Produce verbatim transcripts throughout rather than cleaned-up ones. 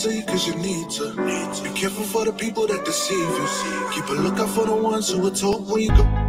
to you cause you need to. Be careful for the people that deceive you. Keep a lookout for the ones who will talk when you go.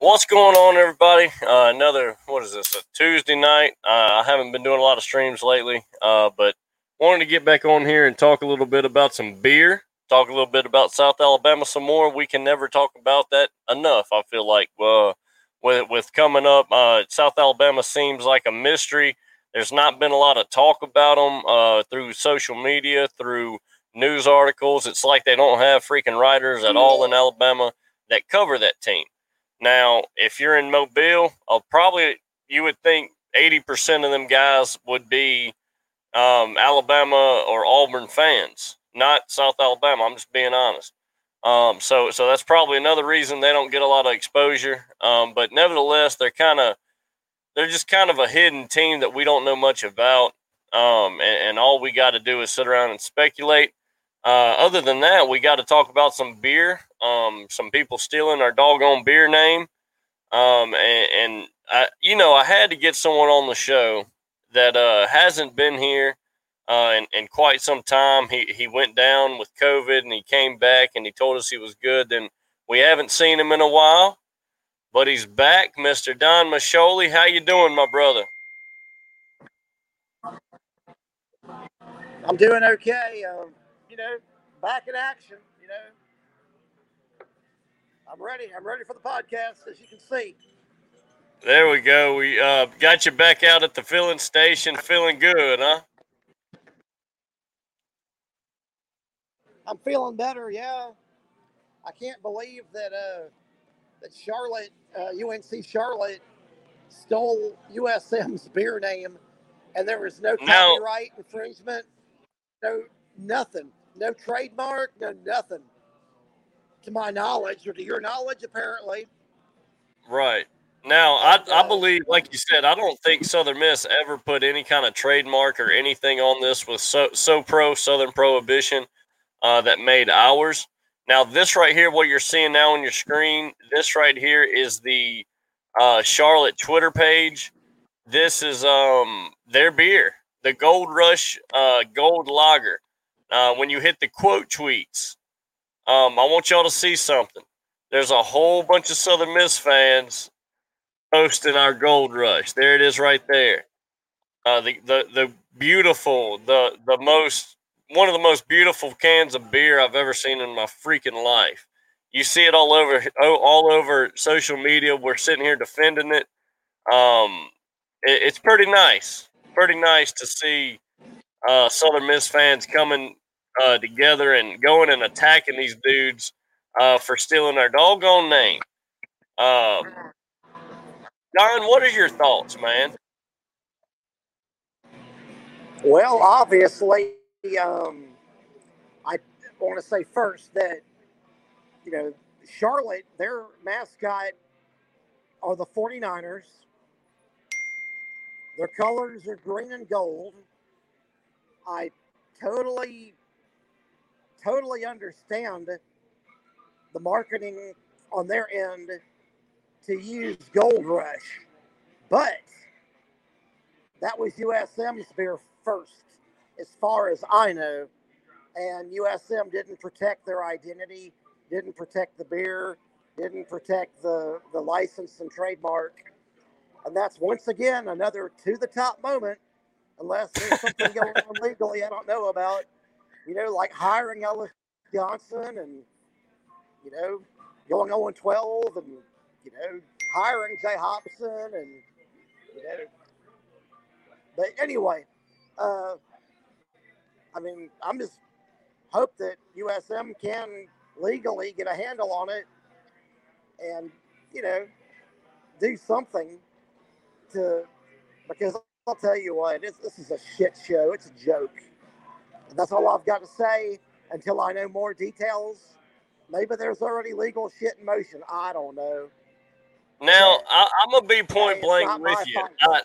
What's going on, everybody? Uh, another, what is this, a Tuesday night. Uh, I haven't been doing a lot of streams lately, uh, but wanted to get back on here and talk a little bit about some beer, talk a little bit about South Alabama some more. We can never talk about that enough, I feel like. Uh, with, with coming up, uh, South Alabama seems like a mystery. There's not been a lot of talk about them uh, through social media, through news articles. It's like they don't have freaking writers at all in Alabama that cover that team. Now, if you're in Mobile, I'll probably you would think eighty percent of them guys would be um, Alabama or Auburn fans, not South Alabama. I'm just being honest. Um, so, so that's probably another reason they don't get a lot of exposure. Um, but nevertheless, they're kind of they're just kind of a hidden team that we don't know much about, um, and, and all we got to do is sit around and speculate. Uh, other than that, we got to talk about some beer, um, some people stealing our doggone beer name. Um, and, and I, you know, I had to get someone on the show that uh, hasn't been here uh, in, in quite some time. He he went down with COVID and he came back and he told us he was good. Then we haven't seen him in a while, but he's back. Mister Don Masholi, how you doing, my brother? I'm doing okay. Um... You know, back in action. You know, I'm ready. I'm ready for the podcast, as you can see. There we go. We uh, got you back out at the filling station, feeling good, huh? I'm feeling better. Yeah, I can't believe that uh, that Charlotte, uh, U N C Charlotte, stole U S M's beer name, and there was no copyright no. infringement, no nothing. No trademark, no nothing, to my knowledge, or to your knowledge, apparently. Right. Now, I, I believe, like you said, I don't think Southern Miss ever put any kind of trademark or anything on this with so, SoPro, Southern Prohibition, uh, that made ours. Now, this right here, what you're seeing now on your screen, this right here is the uh, Charlotte Twitter page. This is um, their beer, the Gold Rush uh, Gold Lager. Uh, when you hit the quote tweets, um, I want y'all to see something. There's a whole bunch of Southern Miss fans posting our Gold Rush. There it is right there. Uh, the, the the beautiful, the the most, one of the most beautiful cans of beer I've ever seen in my freaking life. You see it all over, all over social media. We're sitting here defending it. Um, it it's pretty nice. Pretty nice to see uh, Southern Miss fans coming Uh, together and going and attacking these dudes uh, for stealing our doggone name. Uh, Don, what are your thoughts, man? Well, obviously, um, I want to say first that, you know, Charlotte, their mascot are the forty-niners. Their colors are green and gold. I totally... totally understand the marketing on their end to use Gold Rush, but that was U S M's beer first, as far as I know, and U S M didn't protect their identity, didn't protect the beer, didn't protect the, the license and trademark, and that's once again another to the top moment, unless there's something going on legally I don't know about. You know, like hiring Ellis Johnson and, you know, going oh and twelve and, you know, hiring Jay Hobson and, you know. But anyway, uh, I mean, I'm just hope that U S M can legally get a handle on it and you know, do something to, because I'll tell you what, this, this is a shit show. It's a joke. And that's all I've got to say until I know more details. Maybe there's already legal shit in motion. I don't know. Now, I, I'm going to be point blank with you. I,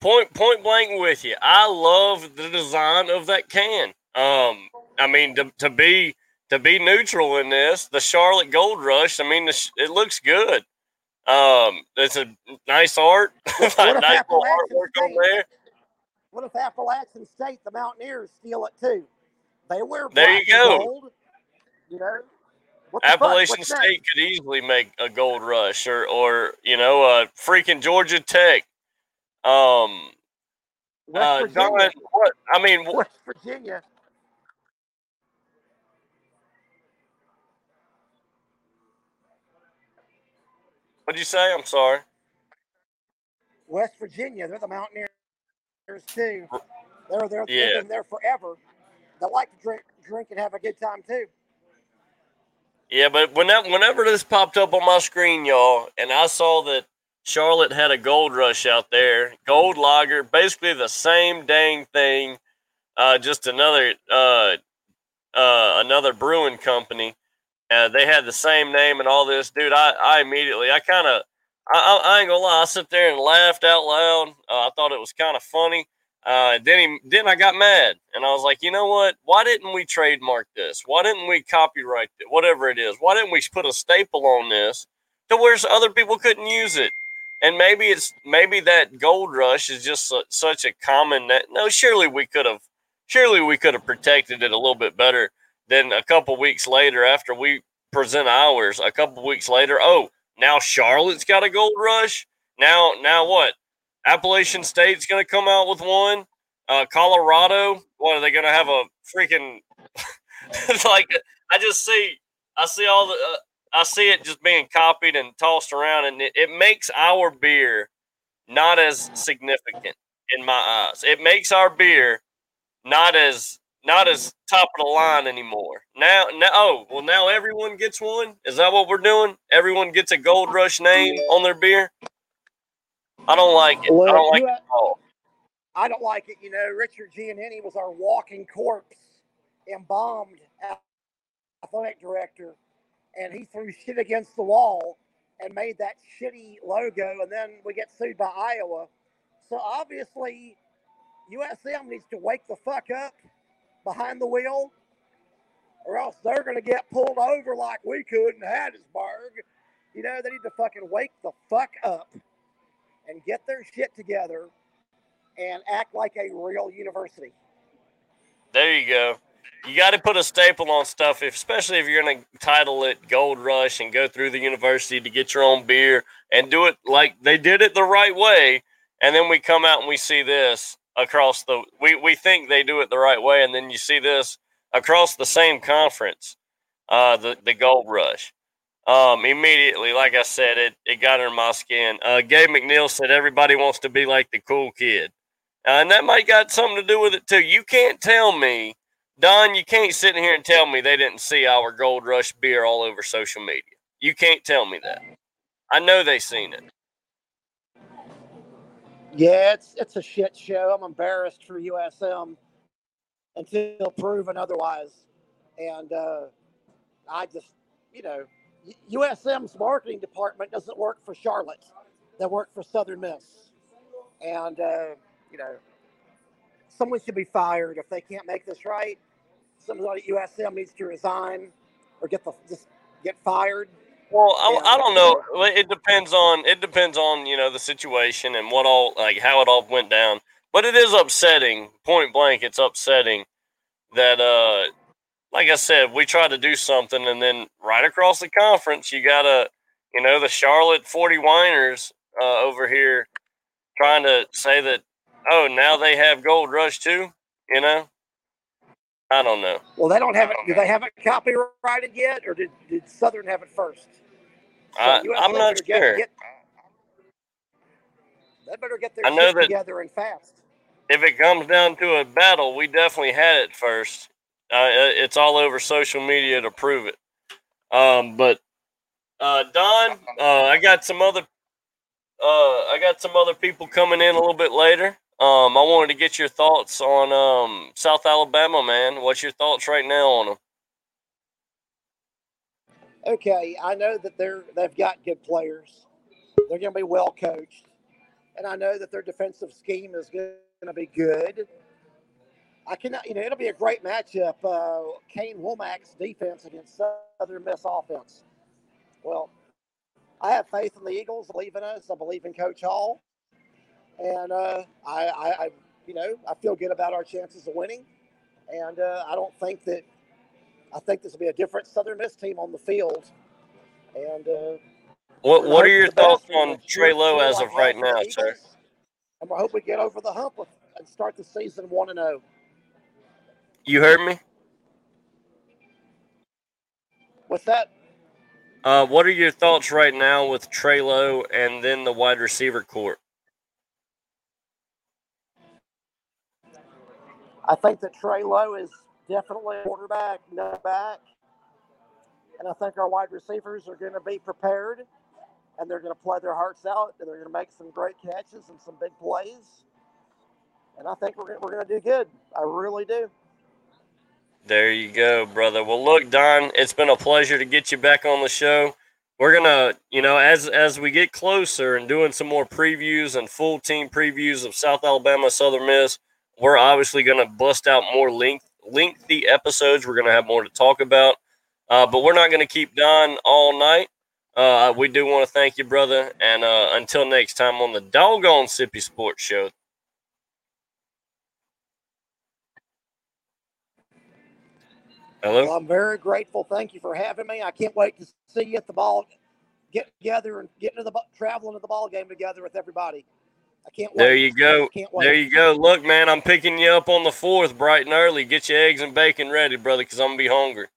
point point blank with you. I love the design of that can. Um, I mean, to, to be to be neutral in this, the Charlotte Gold Rush, I mean, the, it looks good. Um, it's a nice art. Nice little artwork over there. What if Appalachian State, the Mountaineers, steal it too? They wear black there you go. And gold. You know? Appalachian State could easily make a gold rush, or, or you know, uh, freaking Georgia Tech. Um, uh, Don, what I mean, what, West Virginia. What did you say? I'm sorry. West Virginia, they're the Mountaineers too. They're they're yeah. They've been there forever. They like to drink, drink, and have a good time too. Yeah, but when that, whenever this popped up on my screen, y'all, and I saw that Charlotte had a gold rush out there, gold lager, basically the same dang thing, uh, just another uh, uh, another brewing company. Uh, they had the same name and all this. Dude, I, I immediately, I kind of, I, I ain't going to lie, I sit there and laughed out loud. Uh, I thought it was kind of funny. Uh, then, he, then I got mad, and I was like, you know what? Why didn't we trademark this? Why didn't we copyright it? Whatever it is, why didn't we put a staple on this to where other people couldn't use it? And maybe it's maybe that gold rush is just su- such a common. That, no, surely we could have, surely we could have protected it a little bit better than a couple weeks later after we present ours. A couple weeks later, oh, now Charlotte's got a gold rush. Now, now what? Appalachian State's going to come out with one. Uh, Colorado, what are they going to have a freaking like? I just see, I see all the, uh, I see it just being copied and tossed around, and it, it makes our beer not as significant in my eyes. It makes our beer not as not as top of the line anymore. Now, now, oh well, now everyone gets one. Is that what we're doing? Everyone gets a Gold Rush name on their beer. I don't like it. Well, I don't like have, it at all. I don't like it. You know, Richard Giannini was our walking corpse, embalmed athletic director, and he threw shit against the wall and made that shitty logo, and then we get sued by Iowa. So obviously, U S M needs to wake the fuck up behind the wheel, or else they're going to get pulled over like we could in Hattiesburg. You know, they need to fucking wake the fuck up and get their shit together and act like a real university. There you go. You got to put a staple on stuff, if, especially if you're going to title it Gold Rush and go through the university to get your own beer and do it like they did it the right way. And then we come out and we see this across the we, – we think they do it the right way, and then you see this across the same conference, uh, the, the Gold Rush. Um, immediately, like I said, it, it got under my skin. Uh, Gabe McNeil said everybody wants to be like the cool kid. Uh, and that might got something to do with it, too. You can't tell me, Don, you can't sit in here and tell me they didn't see our Gold Rush beer all over social media. You can't tell me that. I know they seen it. Yeah, it's it's a shit show. I'm embarrassed for U S M until proven otherwise. And uh, I just, you know, U S M's marketing department doesn't work for Charlotte. They work for Southern Miss. And, uh, you know, someone should be fired if they can't make this right. Somebody at U S M needs to resign or get the just get fired. Well, I, I don't know. It depends on, it depends on, you know, the situation and what all, like how it all went down. But it is upsetting, point blank, it's upsetting that, uh, like I said, we try to do something, and then right across the conference, you got to, you know, the Charlotte forty Winers uh, over here trying to say that, oh, now they have Gold Rush too, you know? I don't know. Well, they don't have it. Do they have it copyrighted yet, or did, did Southern have it first? So I, I'm not sure. Get, get, they better get their shit that, together and fast. If it comes down to a battle, we definitely had it first. Uh, it's all over social media to prove it. Um, but Uh, Don, uh, I got some other, uh, I got some other people coming in a little bit later. Um, I wanted to get your thoughts on um, South Alabama, man. What's your thoughts right now on them? Okay, I know that they're they've got good players. They're going to be well coached, and I know that their defensive scheme is going to be good. I cannot, you know, it'll be a great matchup. Uh, Kane Womack's defense against Southern Miss offense. Well, I have faith in the Eagles believing us. I believe in Coach Hall, and uh, I, I, I, you know, I feel good about our chances of winning. And uh, I don't think that. I think this will be a different Southern Miss team on the field. And uh, what what are your thoughts on Trey Lowe as of right now, sir? And I hope we get over the hump and start the season one and zero. You heard me? What's that? Uh, what are your thoughts right now with Trey Lowe and then the wide receiver corps? I think that Trey Lowe is definitely a quarterback, no back. And I think our wide receivers are going to be prepared, and they're going to play their hearts out, and they're going to make some great catches and some big plays. And I think we're, we're going to do good. I really do. There you go, brother. Well, look, Don, it's been a pleasure to get you back on the show. We're going to, you know, as as we get closer and doing some more previews and full team previews of South Alabama, Southern Miss, we're obviously going to bust out more length, lengthy episodes. We're going to have more to talk about. Uh, but we're not going to keep Don all night. Uh, we do want to thank you, brother. And uh, until next time on the Doggone Sippy Sports Show. Hello? Well, I'm very grateful. Thank you for having me. I can't wait to see you at the ball, get together and get to the traveling to the ball game together with everybody. I can't wait. There you go. There you go. Look, man, I'm picking you up on the fourth bright and early. Get your eggs and bacon ready, brother, because I'm going to be hungry.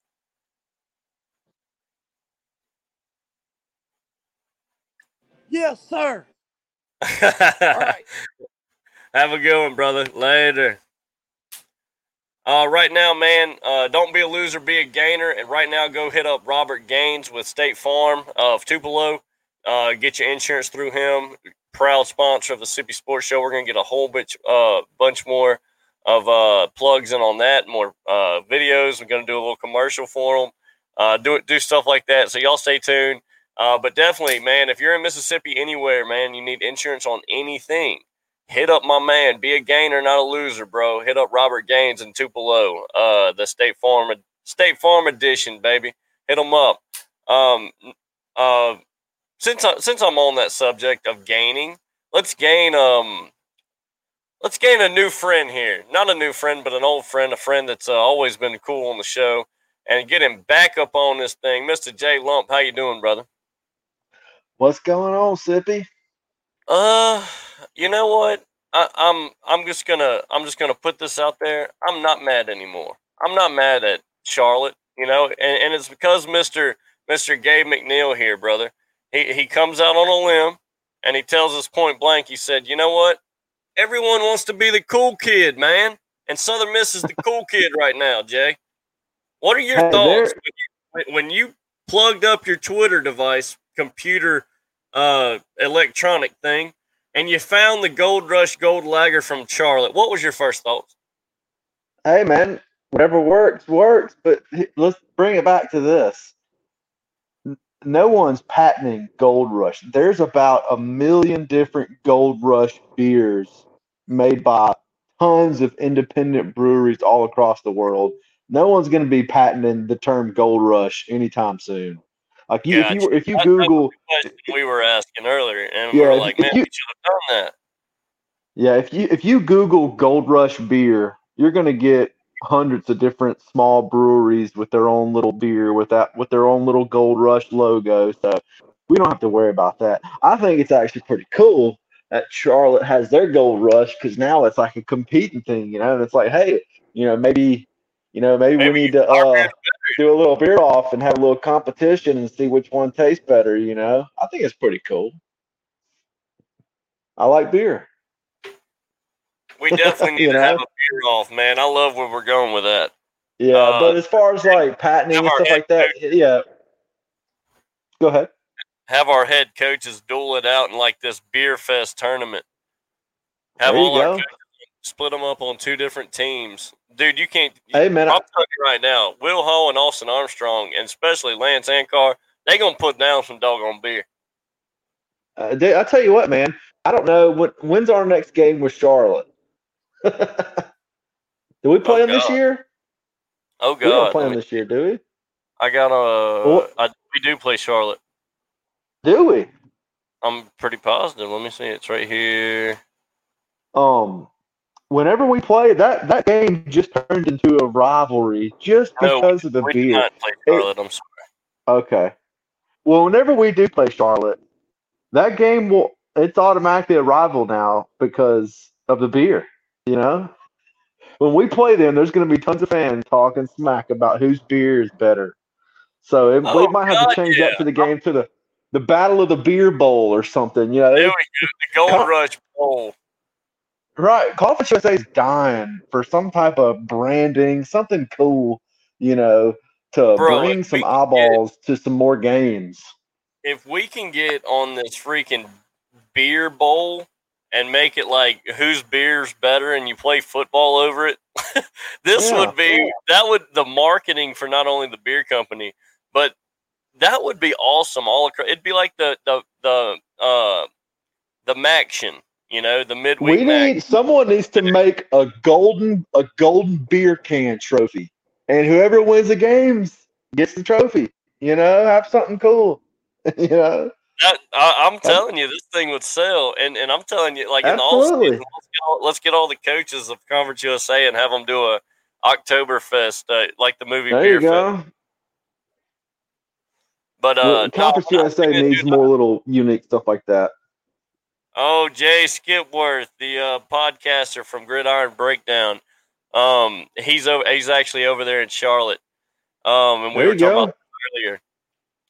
Yes, sir. All right. Have a good one, brother. Later. Uh, right now, man, uh, don't be a loser, be a gainer. And right now, go hit up Robert Gaines with State Farm of Tupelo. Uh, get your insurance through him. Proud sponsor of the Sippy Sports Show. We're going to get a whole bunch, uh, bunch more of uh, plugs in on that, more uh, videos. We're going to do a little commercial for them. Uh, do, do stuff like that. So y'all stay tuned. Uh, but definitely, man, if you're in Mississippi anywhere, man, you need insurance on anything, hit up my man. Be a gainer, not a loser, bro. Hit up Robert Gaines in Tupelo, uh, the State Farm State Farm edition, baby. Hit him up. Um, uh, since I, since I'm on that subject of gaining, let's gain um, let's gain a new friend here. Not a new friend, but an old friend, a friend that's uh, always been cool on the show, and get him back up on this thing. Mister J Lump, how you doing, brother? What's going on, Sippy? Uh. You know what? I, I'm I'm just gonna I'm just gonna put this out there. I'm not mad anymore. I'm not mad at Charlotte, you know, and, and it's because Mister Mister Gabe McNeil here, brother. He he comes out on a limb and he tells us point blank. He said, you know what? Everyone wants to be the cool kid, man, and Southern Miss is the cool kid right now, Jay. What are your hey, thoughts when you, when you plugged up your Twitter device, computer, uh, electronic thing? And you found the Gold Rush Gold Lager from Charlotte. What was your first thoughts? Hey, man, whatever works, works. But let's bring it back to this. No one's patenting Gold Rush. There's about a million different Gold Rush beers made by tons of independent breweries all across the world. No one's going to be patenting the term Gold Rush anytime soon. Like you, gotcha. if you if you Google, we were asking earlier, and we yeah, were like, man, you, we should have done that. Yeah, if you if you Google Gold Rush beer, you're gonna get hundreds of different small breweries with their own little beer, with that with their own little Gold Rush logo. So we don't have to worry about that. I think it's actually pretty cool that Charlotte has their Gold Rush because now it's like a competing thing, you know. And it's like, hey, you know, maybe. You know, maybe, maybe we need to uh, do a little beer off and have a little competition and see which one tastes better, you know. I think it's pretty cool. I like beer. We definitely need to know? have a beer off, man. I love where we're going with that. Yeah, uh, but as far as, like, patenting and stuff like that, yeah. Go ahead. Have our head coaches duel it out in like this beer fest tournament. Have all go. Our coaches split them up on two different teams. Dude, you can't. Hey, man, I'm I- talking right now. Will Hall and Austin Armstrong, and especially Lance Ankar, they're going to put down some doggone beer. Uh, dude, I tell you what, man. I don't know. When, when's our next game with Charlotte? Do we play oh, them God. this year? Oh, God. We don't play them this year, do we? I got a – I, we do play Charlotte. Do we? I'm pretty positive. Let me see. It's right here. Um, whenever we play, that, that game just turned into a rivalry just because no, of the we beer. We did not play Charlotte. It, I'm sorry. Okay. Well, whenever we do play Charlotte, that game will – it's automatically a rival now because of the beer, you know? When we play them, there's going to be tons of fans talking smack about whose beer is better. So it, oh, we might God, have to change yeah. that to the game to the, the Battle of the Beer Bowl or something. You know, there we go, the Gold Con- Rush Bowl. Right. Conference U S A is dying for some type of branding, something cool, you know, to Bro, bring some eyeballs get, to some more games. If we can get on this freaking beer bowl and make it like whose beer's better and you play football over it, this yeah, would be yeah. – that would – the marketing for not only the beer company, but that would be awesome all across. It'd be like the the the uh, the Maction, you know, the midweek We Maction. need – someone needs to make a golden a golden beer can trophy, and whoever wins the games gets the trophy, you know, have something cool, you know. That, I, I'm telling you, this thing would sell, and, and I'm telling you, like in all season, let's, get all, let's get all the coaches of Conference U S A and have them do a Oktoberfest, uh, like the movie. There Beer you go. Fest. But uh, well, Conference no, U S A needs more that. little unique stuff like that. Oh, Jay Skipworth, the uh, podcaster from Gridiron Breakdown, um, he's over, he's actually over there in Charlotte, um, and we there were talking go. about this earlier.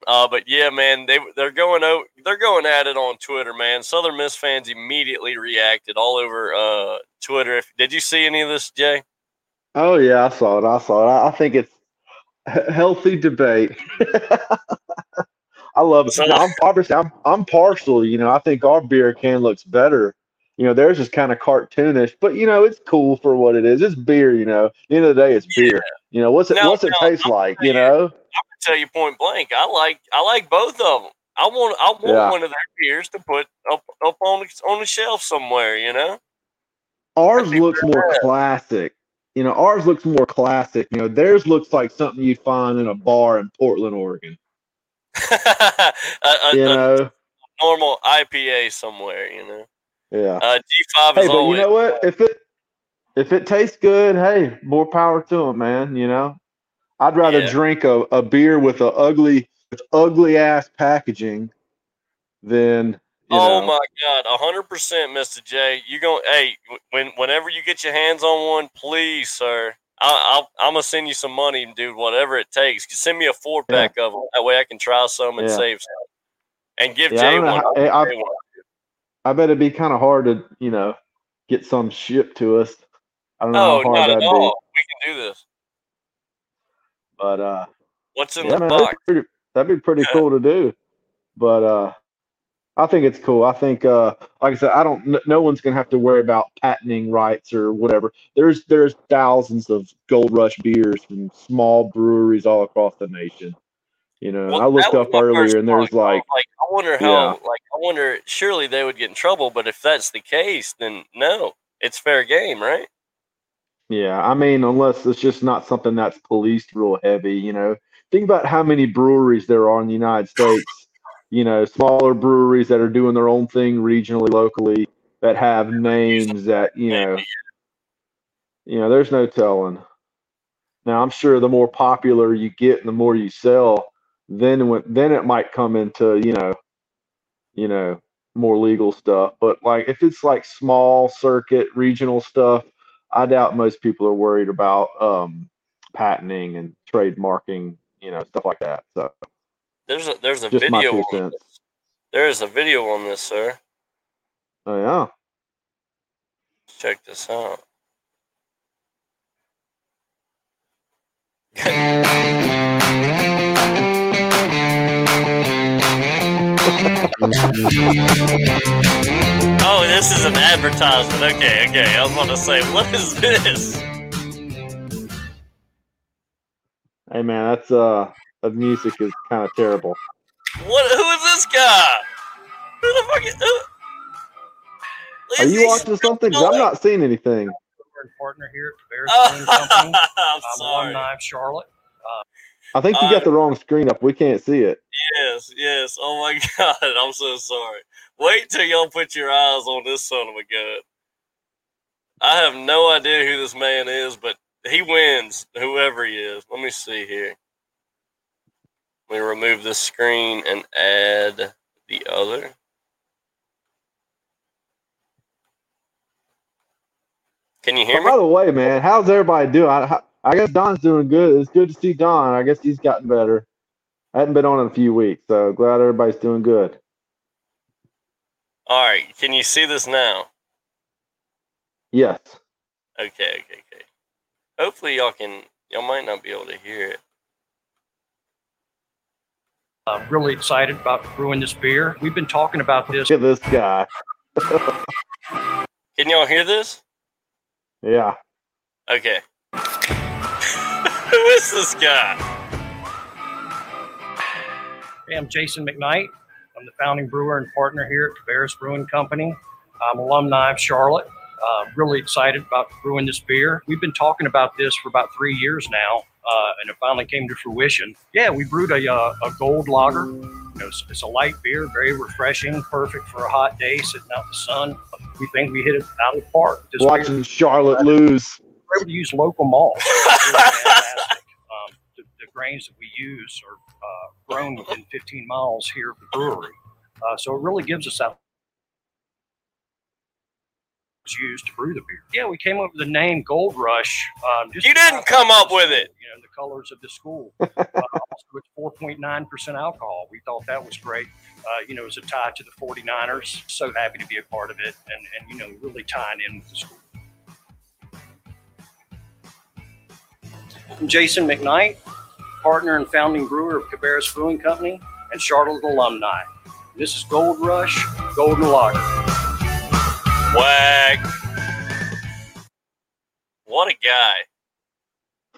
Uh, but yeah, man, they they're going out, they're going at it on Twitter, man. Southern Miss fans immediately reacted all over uh, Twitter. If, did you see any of this, Jay? Oh yeah, I saw it. I saw it. I, I think it's healthy debate. I love it. Now, I'm obviously I'm I'm partial. You know, I think our beer can looks better. You know, theirs is kind of cartoonish, but you know, it's cool for what it is. It's beer. You know, at the end of the day, it's yeah. beer. You know, what's it now, what's now, it taste I'm like? Saying, you know. I'm tell you point blank, I like I like both of them. I want I want yeah. one of their beers to put up up on on the shelf somewhere, you know. Ours looks more bad. classic, you know. Ours looks more classic, you know. Theirs looks like something you'd find in a bar in Portland, Oregon. a, a, you know, a normal I P A somewhere, you know. Yeah. Uh, G five hey, is but always. You know what? If it if it tastes good, hey, more power to them, man. You know. I'd rather yeah. drink a, a beer with a ugly with ugly ass packaging than you oh know. my god, a hundred percent, Mister J. You going hey when whenever you get your hands on one, please, sir. I, I'll I'm gonna send you some money, dude. Whatever it takes, send me a four pack yeah. of them. That way I can try some and yeah. save some, and give yeah, Jay I one. How, I, Jay I, one. I bet it'd be kind of hard to you know get some shipped to us. I don't know. No, how hard not at all. Be. We can do this. But uh, what's in yeah, the man, box? That'd be pretty, that'd be pretty cool to do. But uh, I think it's cool. I think, uh, like I said, I don't. No one's gonna have to worry about patenting rights or whatever. There's there's thousands of Gold Rush beers from small breweries all across the nation. You know, well, I looked up earlier, and there's like, like, I wonder how. Yeah. Like, I wonder. Surely they would get in trouble. But if that's the case, then no, it's fair game, right? Yeah, I mean, unless it's just not something that's policed real heavy, you know. Think about how many breweries there are in the United States, you know, smaller breweries that are doing their own thing regionally, locally, that have names that, you know, you know, there's no telling. Now, I'm sure the more popular you get and the more you sell, then then it might come into, you know, you know, more legal stuff. But, like, if it's, like, small circuit regional stuff, I doubt most people are worried about um, patenting and trademarking, you know, stuff like that. So there's a there's a just video. On this. There is a video on this, sir. Oh yeah. Check this out. Oh, this is an advertisement. Okay, okay. I was going to say, what is this? Hey, man, that's uh, that music is kind of terrible. What? Who is this guy? Who the fuck is? Who? Are you watching something? Cause I'm not seeing anything. Partner here at Cabarrus Brewing Company. I'm sorry. U N C Charlotte. I think you uh, got the wrong screen up. We can't see it. Yes, yes. Oh, my God. I'm so sorry. Wait till y'all put your eyes on this son of a gun. I have no idea who this man is, but he wins, whoever he is. Let me see here. Let me remove this screen and add the other. Can you hear me? By the way, man, how's everybody doing? How- I guess Don's doing good. It's good to see Don. I guess he's gotten better. I hadn't been on in a few weeks, so glad everybody's doing good. All right. Can you see this now? Yes. Okay, okay, okay. Hopefully y'all can – y'all might not be able to hear it. I'm really excited about brewing this beer. We've been talking about this. Look at this guy. Can y'all hear this? Yeah. Okay. Who is this guy? Hey, I'm Jason McKnight. I'm the founding brewer and partner here at Cabarrus Brewing Company. I'm alumni of Charlotte. Uh, really excited about brewing this beer. We've been talking about this for about three years now, uh, and it finally came to fruition. Yeah, we brewed a, uh, a gold lager. You know, it's, it's a light beer, very refreshing, perfect for a hot day, sitting out in the sun. We think we hit it out of the park. This Watching beer, Charlotte uh, lose. We're able to use local malt. Grains that we use are uh, grown within fifteen miles here of the brewery. Uh, so it really gives us that it's used to brew the beer. Yeah, we came up with the name Gold Rush. Um, just you didn't come up with it. You know, the colors of the school. Uh, with four point nine percent alcohol. We thought that was great. Uh, you know, it's a tie to the forty-niners. So happy to be a part of it and, and you know, really tying in with the school. I'm Jason McKnight, partner and founding brewer of Cabarrus Brewing Company and Charlotte alumni. This is Gold Rush, Golden Lager. Whack! What a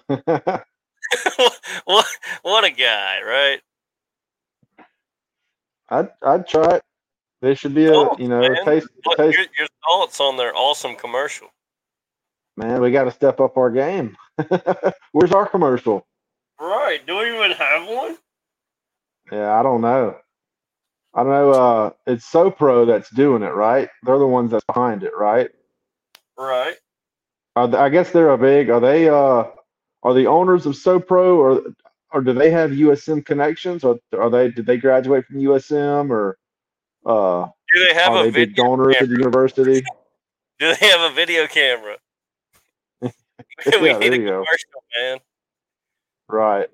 guy. what, what a guy, right? I'd, I'd try it. There should be a, oh, you know, a taste. What, taste. Your, your thoughts on their awesome commercial. Man, we got to step up our game. Where's our commercial? Right. Do we even have one? Yeah, I don't know. I don't know. Uh, it's SoPro that's doing it, right? They're the ones that's behind it, right? Right. Are they, I guess they're a big. Are they? Uh, are the owners of SoPro, or or do they have U S M connections? Or are they? Did they graduate from U S M, or uh, do they have are a they video big donors camera? At the university? Do they have a video camera? yeah, we need there a you commercial, go. Man. Right.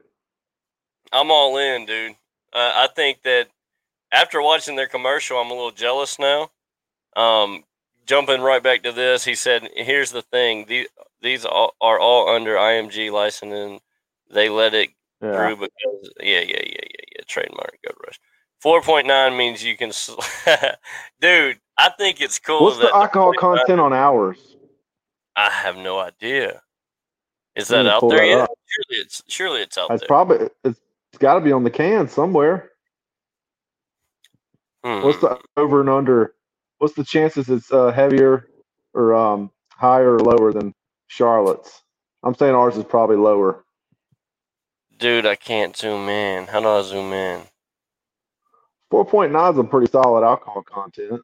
I'm all in, dude. Uh, I think that after watching their commercial, I'm a little jealous now. Um, jumping right back to this, he said, here's the thing. These, these are all under I M G licensing. They let it yeah. through because, yeah, yeah, yeah, yeah, yeah. Trademark, Gold Rush. four point nine means you can, sl- dude, I think it's cool. What's that the alcohol content on ours? I have no idea. Is that out there that yet? Surely it's, surely it's out That's there. Probably, it's got to be on the can somewhere. Hmm. What's the over and under? What's the chances it's uh, heavier or um, higher or lower than Charlotte's? I'm saying ours is probably lower. Dude, I can't zoom in. How do I zoom in? four point nine is a pretty solid alcohol content.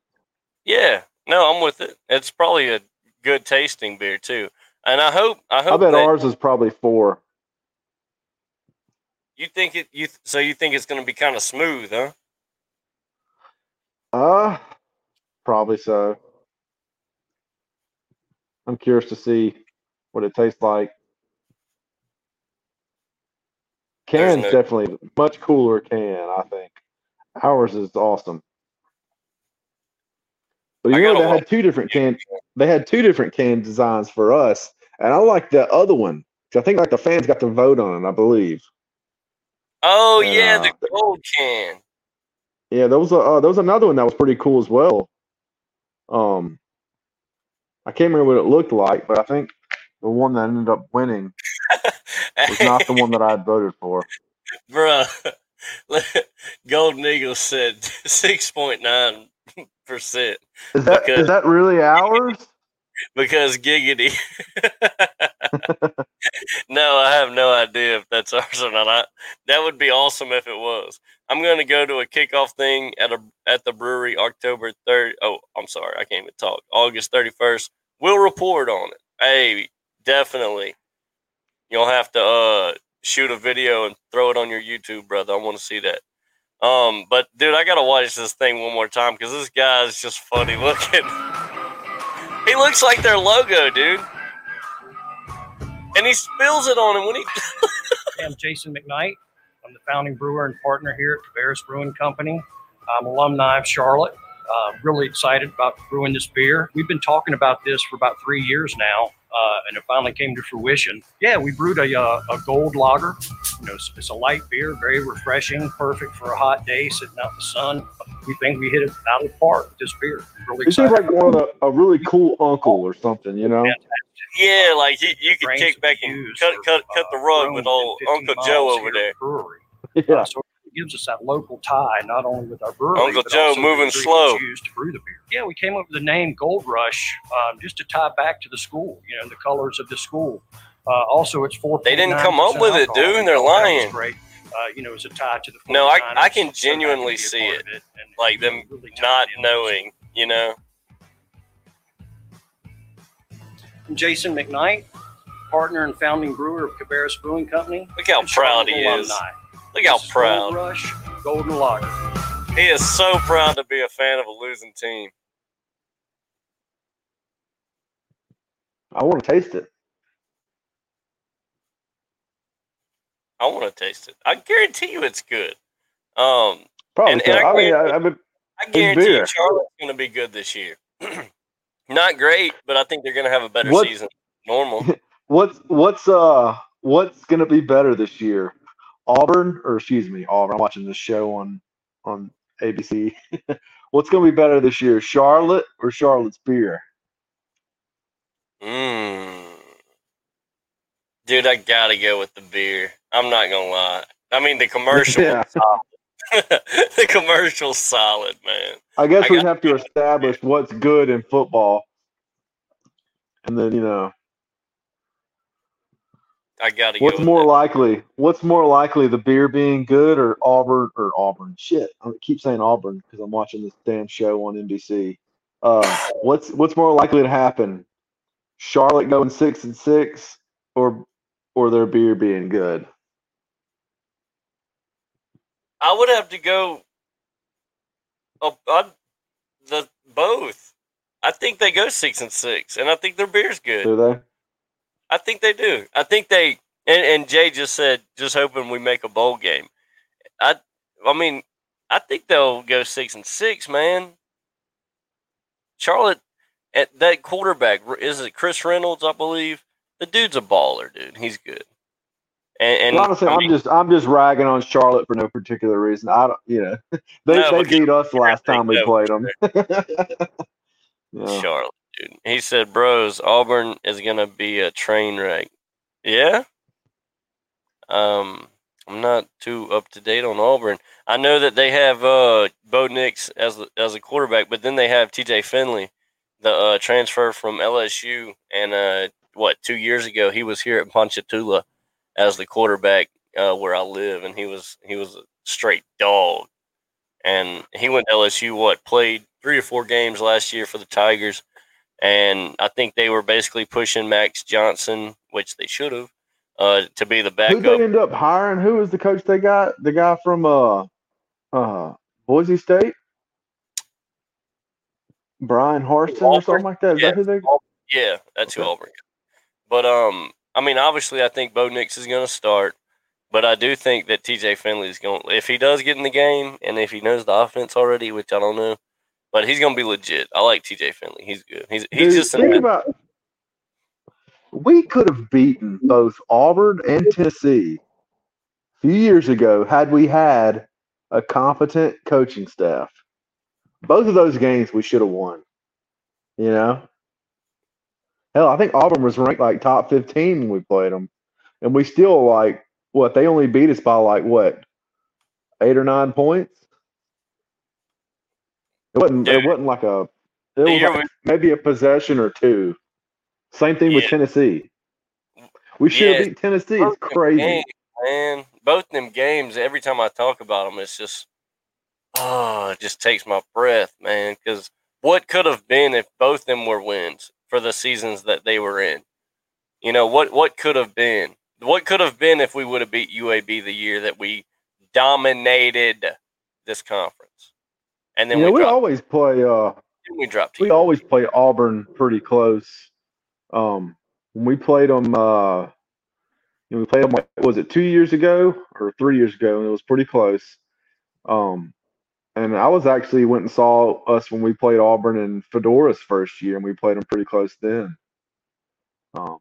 Yeah. No, I'm with it. It's probably a good tasting beer, too. And I hope I hope I bet that ours is probably four. You think it you so you think it's going to be kind of smooth, huh? Uh probably so. I'm curious to see what it tastes like. Can's no... definitely much cooler can, I think. Ours is awesome. So you know they had two different can they had two different can designs for us. And I like the other one. So I think like the fans got to vote on it, I believe. Oh, and, yeah, the uh, gold can. Yeah, there was a uh, there was another one that was pretty cool as well. Um, I can't remember what it looked like, but I think the one that ended up winning was not the one that I had voted for. Bruh, Golden Eagle said six point nine percent. Is that because, is that really ours? Because giggity. No, I have no idea if that's ours or not. I, that would be awesome if it was. I'm going to go to a kickoff thing at a at the brewery October third. Oh, I'm sorry. I can't even talk. August thirty-first. We'll report on it. Hey, definitely. You'll have to uh, shoot a video and throw it on your YouTube, brother. I want to see that. Um, but, dude, I got to watch this thing one more time because this guy is just funny looking. He looks like their logo, dude. And he spills it on him when he... I'm Jason McKnight. I'm the founding brewer and partner here at Cabarrus Brewing Company. I'm an alumni of Charlotte. Uh, really excited about brewing this beer. We've been talking about this for about three years now, uh, and it finally came to fruition. Yeah, we brewed a uh, a gold lager. You know, it's, it's a light beer, very refreshing, perfect for a hot day, sitting out in the sun. We think we hit it out of the park with this beer. Really excited. He seems like one of the, a really cool uncle or something, you know? Fantastic. Yeah, like he, you can kick back and cut cut cut the rug uh, with old Uncle Joe over there. Brewery. Yeah. Uh, so it gives us that local tie, not only with our brewery, Uncle but Joe also moving slow. Used to brew the beer. Yeah, we came up with the name Gold Rush um, just to tie back to the school, you know, the colors of the school. Uh, also, it's four. They didn't come up with it, dude. They're lying. Great. Uh, you know, it's a tie to the. No, I I can genuinely see it, it and, like them really not knowing, you know. Jason McKnight, partner and founding brewer of Cabarrus Brewing Company. Look how proud he is. Look how proud. Gold Rush, Golden Lager. He is so proud to be a fan of a losing team. I want to taste it. I want to taste it. I guarantee you it's good. Um, Probably. And, and I, I, mean, I, I, mean, I guarantee you Charlotte's going to be good this year. Not great, but I think they're going to have a better what, season than normal. What's what's uh what's going to be better this year? Auburn, or excuse me, Auburn. I'm watching this show on on A B C. What's going to be better this year, Charlotte or Charlotte's beer? Mm. Dude, I gotta go with the beer. I'm not gonna lie. I mean, the commercial. Yeah. The commercial's solid, man. I guess I we have to establish what's good in football. And then, you know. I got to What's more that. likely? What's more likely, the beer being good or Auburn or Auburn? Shit, I keep saying Auburn because I'm watching this damn show on N B C. Uh, what's what's more likely to happen? Charlotte going six and six or or their beer being good? I would have to go up, up, the both. I think they go six and six, and I think their beer's good. Do they? I think they do. I think they and, and Jay just said, just hoping we make a bowl game. I, I mean, I think they'll go six and six, man. Charlotte, at that quarterback is it Chris Reynolds, I believe. The dude's a baller, dude. He's good. And, and well, honestly, I mean, I'm just I'm just ragging on Charlotte for no particular reason. I don't, you know, they no, they beat us last time we played them. Yeah. Charlotte, dude. He said, "Bros, Auburn is gonna be a train wreck." Yeah. Um, I'm not too up to date on Auburn. I know that they have uh Bo Nix as as a quarterback, but then they have T J Finley, the uh, transfer from L S U, and uh, what two years ago he was here at Ponchatoula as the quarterback uh, where I live, and he was he was a straight dog. And he went to L S U, what, played three or four games last year for the Tigers, and I think they were basically pushing Max Johnson, which they should have, uh, to be the backup. Who they end up hiring? Who was the coach they got? The guy from uh, uh, Boise State? Brian Harsin or something like that? Is yeah. that who they got? Yeah, that's okay. Who Auburn got. But, um, I mean, obviously, I think Bo Nix is going to start, but I do think that T J Finley is going to, if he does get in the game and if he knows the offense already, which I don't know, but he's going to be legit. I like T J Finley. He's good. He's he's Dude, just think about, we could have beaten both Auburn and Tennessee a few years ago had we had a competent coaching staff. Both of those games we should have won, you know? Hell, I think Auburn was ranked like top fifteen when we played them. And we still, like, what, they only beat us by, like, what, eight or nine points? It wasn't, Dude, it wasn't like a – it was like maybe a possession or two. Same thing yeah. with Tennessee. We should have yeah, beat Tennessee. It's crazy. Games, man. Both of them games, every time I talk about them, it's just oh, – it just takes my breath, man, because what could have been if both of them were wins for the seasons that they were in? You know, what, what could have been? What could have been if we would have beat U A B the year that we dominated this conference? And then yeah, we, we always play uh, we dropped. We always play Auburn pretty close. Um, when we played them, uh, when we played them, what was it, two years ago or three years ago? And it was pretty close. Um, and I was actually went and saw us when we played Auburn in Fedora's first year, and we played them pretty close then. Um,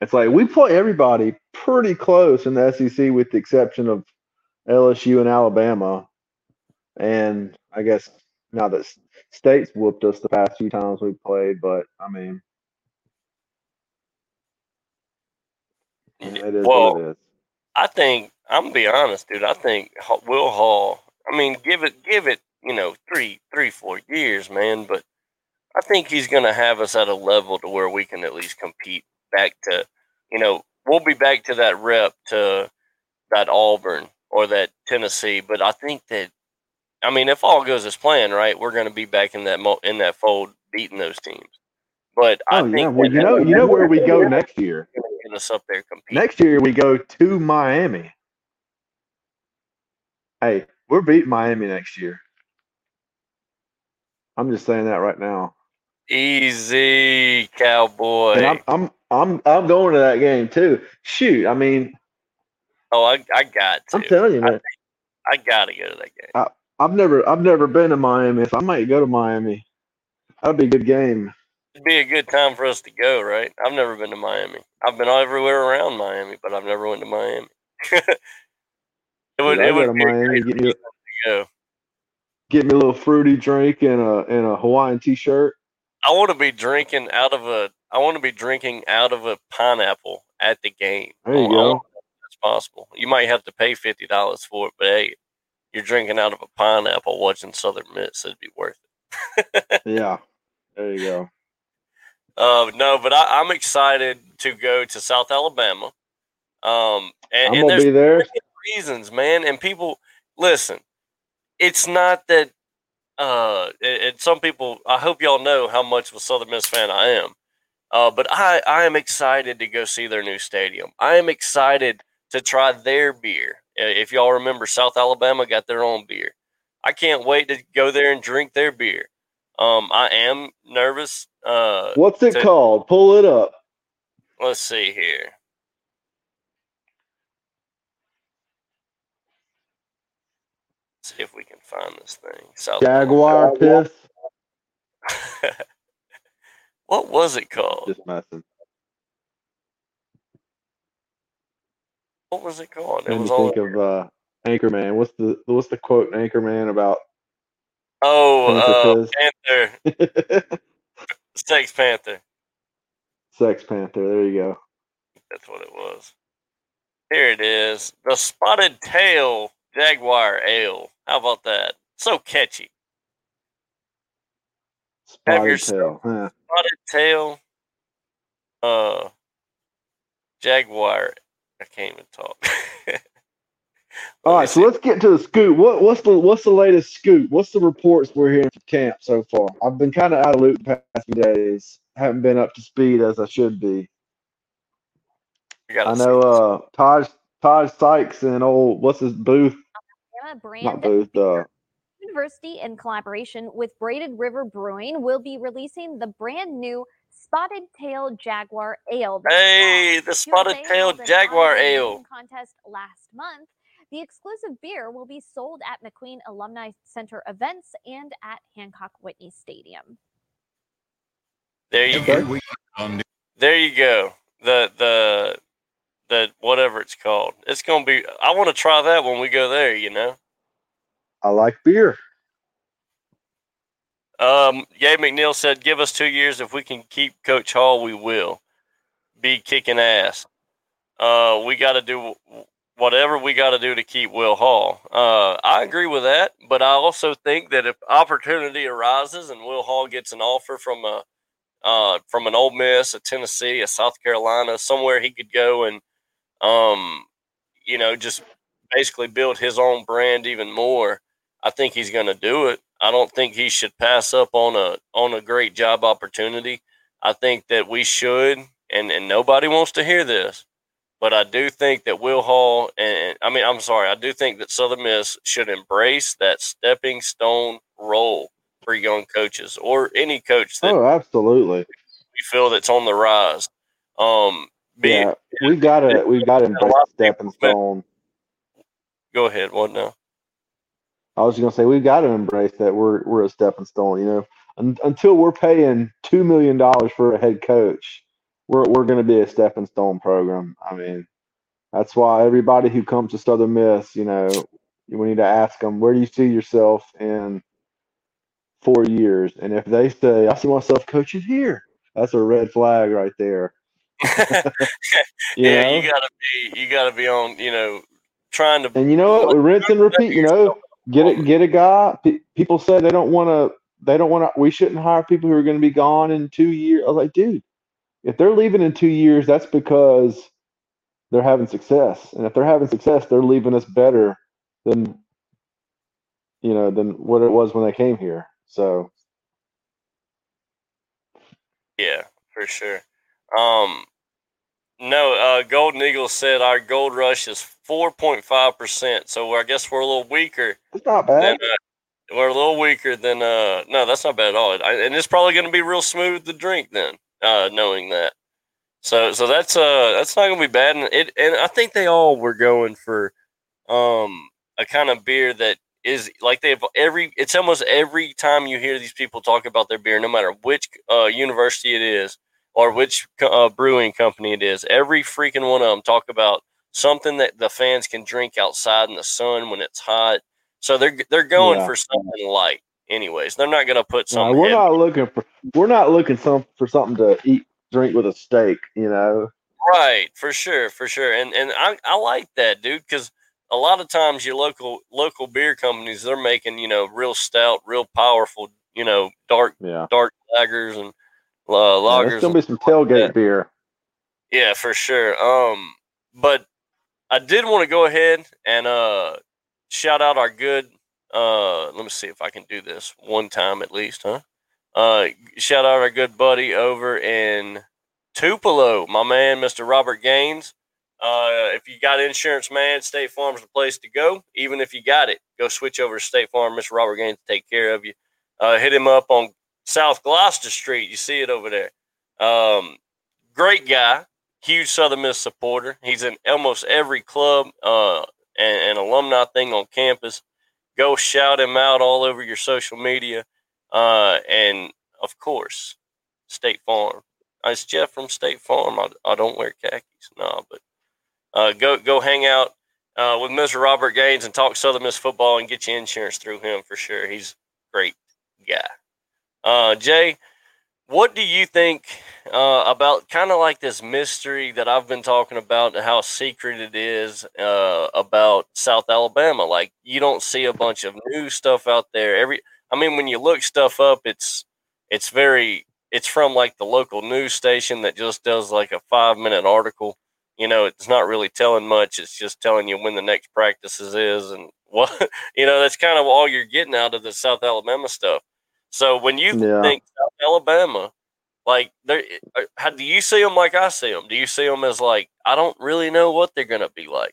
it's like we play everybody pretty close in the S E C, with the exception of L S U and Alabama. And I guess now that State's whooped us the past few times we played, but I mean, it is well, what it is. I think I'm gonna be honest, dude. I think Will Hall. I mean, give it, give it, you know, three, three, four years, man. But I think he's gonna have us at a level to where we can at least compete back to, you know, we'll be back to that rep to that Auburn or that Tennessee. But I think that. I mean, if all goes as planned, right, we're going to be back in that mo- in that fold, beating those teams. But I oh, think yeah. well, you know, you know where we go next year. Get us up there competing. Next year we go to Miami. Hey, we're beating Miami next year. I'm just saying that right now. Easy, Cowboy. And I'm I'm I'm I'm going to that game too. Shoot, I mean. Oh, I I got to. I'm telling you, man. I, I got to go to that game. I, I've never, I've never been to Miami. If I might go to Miami, that'd be a good game. It'd be a good time for us to go, right? I've never been to Miami. I've been everywhere around Miami, but I've never went to Miami. it would, yeah, it would be Miami, a great get you, to go. Get me a little fruity drink and a and a Hawaiian t-shirt. I want to be drinking out of a. I want to be drinking out of a pineapple at the game. There you I, go. I that's possible. You might have to pay fifty dollars for it, but hey. You're drinking out of a pineapple watching Southern Miss. It'd be worth it. yeah. There you go. Uh, no, but I, I'm excited to go to South Alabama. Um, and, I'm going to be there. Reasons, man. And people, listen, it's not that uh, – and some people – I hope y'all know how much of a Southern Miss fan I am. Uh, but I, I am excited to go see their new stadium. I am excited to try their beer. If y'all remember, South Alabama got their own beer. I can't wait to go there and drink their beer. Um, I am nervous. Uh, What's it to, called? Pull it up. Let's see here. Let's see if we can find this thing. South Jaguar Alabama. Piss. What was it called? Just messing. What was it called? It was all think of uh, Anchorman. What's the what's the quote in Anchorman about? Oh, uh, Panther. Sex Panther. Sex Panther. There you go. That's what it was. Here it is. The Spotted Tail Jaguar Ale. How about that? So catchy. Spotted Have your tail. Huh. Spotted Tail. Uh, Jaguar. I can't even talk. All right, so let's get to the scoop. What, what's the what's the latest scoop? What's the reports we're hearing from camp so far? I've been kind of out of loop the past few days. Haven't been up to speed as I should be. I know uh, Todd Todd Sykes and old what's his Booth? Brand Not Booth. Uh, University in collaboration with Braided River Brewing will be releasing the brand new Spotted Tail Jaguar Ale. Hey, the Spotted Tail Jaguar Ale contest last month. The exclusive beer will be sold at McQueen Alumni Center events and at Hancock Whitney Stadium. There you go. There you go. The the the whatever it's called. It's gonna be. I want to try that when we go there. You know, I like beer. Um, Gabe McNeil said, give us two years. If we can keep Coach Hall, we will be kicking ass. Uh, we got to do whatever we got to do to keep Will Hall. Uh, I agree with that, but I also think that if opportunity arises and Will Hall gets an offer from a, uh, from an Ole Miss, a Tennessee, a South Carolina, somewhere he could go and, um, you know, just basically build his own brand even more. I think he's going to do it. I don't think he should pass up on a on a great job opportunity. I think that we should, and, and nobody wants to hear this, but I do think that Will Hall, and I mean, I'm sorry, I do think that Southern Miss should embrace that stepping stone role for young coaches or any coach that oh, absolutely we feel that's on the rise. Um, yeah, it, we got to we got to embrace stepping stone. Go ahead, what now? I was going to say we've got to embrace that we're we're a stepping stone, you know. Un- until we're paying two million dollars for a head coach, we're we're going to be a stepping stone program. I mean, that's why everybody who comes to Southern Miss, you know, we need to ask them, where do you see yourself in four years? And if they say, I see myself coaching here, that's a red flag right there. yeah, yeah, you gotta be you gotta be on, you know, trying to. And you know what, rinse and repeat, you know. Get it, get a guy. P- people say they don't want to. They don't want to. We shouldn't hire people who are going to be gone in two years. I was like, dude, if they're leaving in two years, that's because they're having success. And if they're having success, they're leaving us better than, you know, than what it was when they came here. So, yeah, for sure. Um, no, uh, Golden Eagle said our gold rush is four point five percent. So I guess we're a little weaker. That's not bad. Than, uh, we're a little weaker than uh, – no, that's not bad at all. I, and it's probably going to be real smooth to drink then, uh, knowing that. So so that's uh that's not going to be bad. And, it, and I think they all were going for um a kind of beer that is – like they have every – it's almost every time you hear these people talk about their beer, no matter which uh, university it is or which uh, brewing company it is, every freaking one of them talk about something that the fans can drink outside in the sun when it's hot. So they're they're going yeah. for something light. Anyways, they're not going to put something. No, we're not looking for. We're not looking some for something to eat, drink with a steak. You know, right? For sure, for sure. And and I, I like that, dude, because a lot of times your local local beer companies, they're making, you know, real stout, real powerful, you know, dark yeah. dark lagers and uh, lagers. Yeah, there's gonna be some tailgate like beer. Yeah, for sure. Um, but. I did want to go ahead and uh, shout out our good uh, – let me see if I can do this one time at least, huh? Uh, shout out our good buddy over in Tupelo, my man, Mister Robert Gaines. Uh, if you got insurance, man, State Farm's the place to go. Even if you got it, go switch over to State Farm. Mister Robert Gaines will take care of you. Uh, hit him up on South Gloucester Street. You see it over there. Um, great guy. Huge Southern Miss supporter. He's in almost every club uh, and, and alumni thing on campus. Go shout him out all over your social media. Uh, and, of course, State Farm. It's Jeff from State Farm. I, I don't wear khakis. No, but uh, go go hang out uh, with Mister Robert Gaines and talk Southern Miss football and get your insurance through him for sure. He's a great guy. Uh, Jay, what do you think uh, about kind of like this mystery that I've been talking about and how secret it is uh, about South Alabama? Like, you don't see a bunch of new stuff out there. Every, I mean, when you look stuff up, it's it's very it's from like the local news station that just does like a five minute article. You know, it's not really telling much. It's just telling you when the next practices is and what you know. That's kind of all you're getting out of the South Alabama stuff. So when you yeah. think South Alabama, like, how do you see them like I see them? Do you see them as, like, I don't really know what they're going to be like?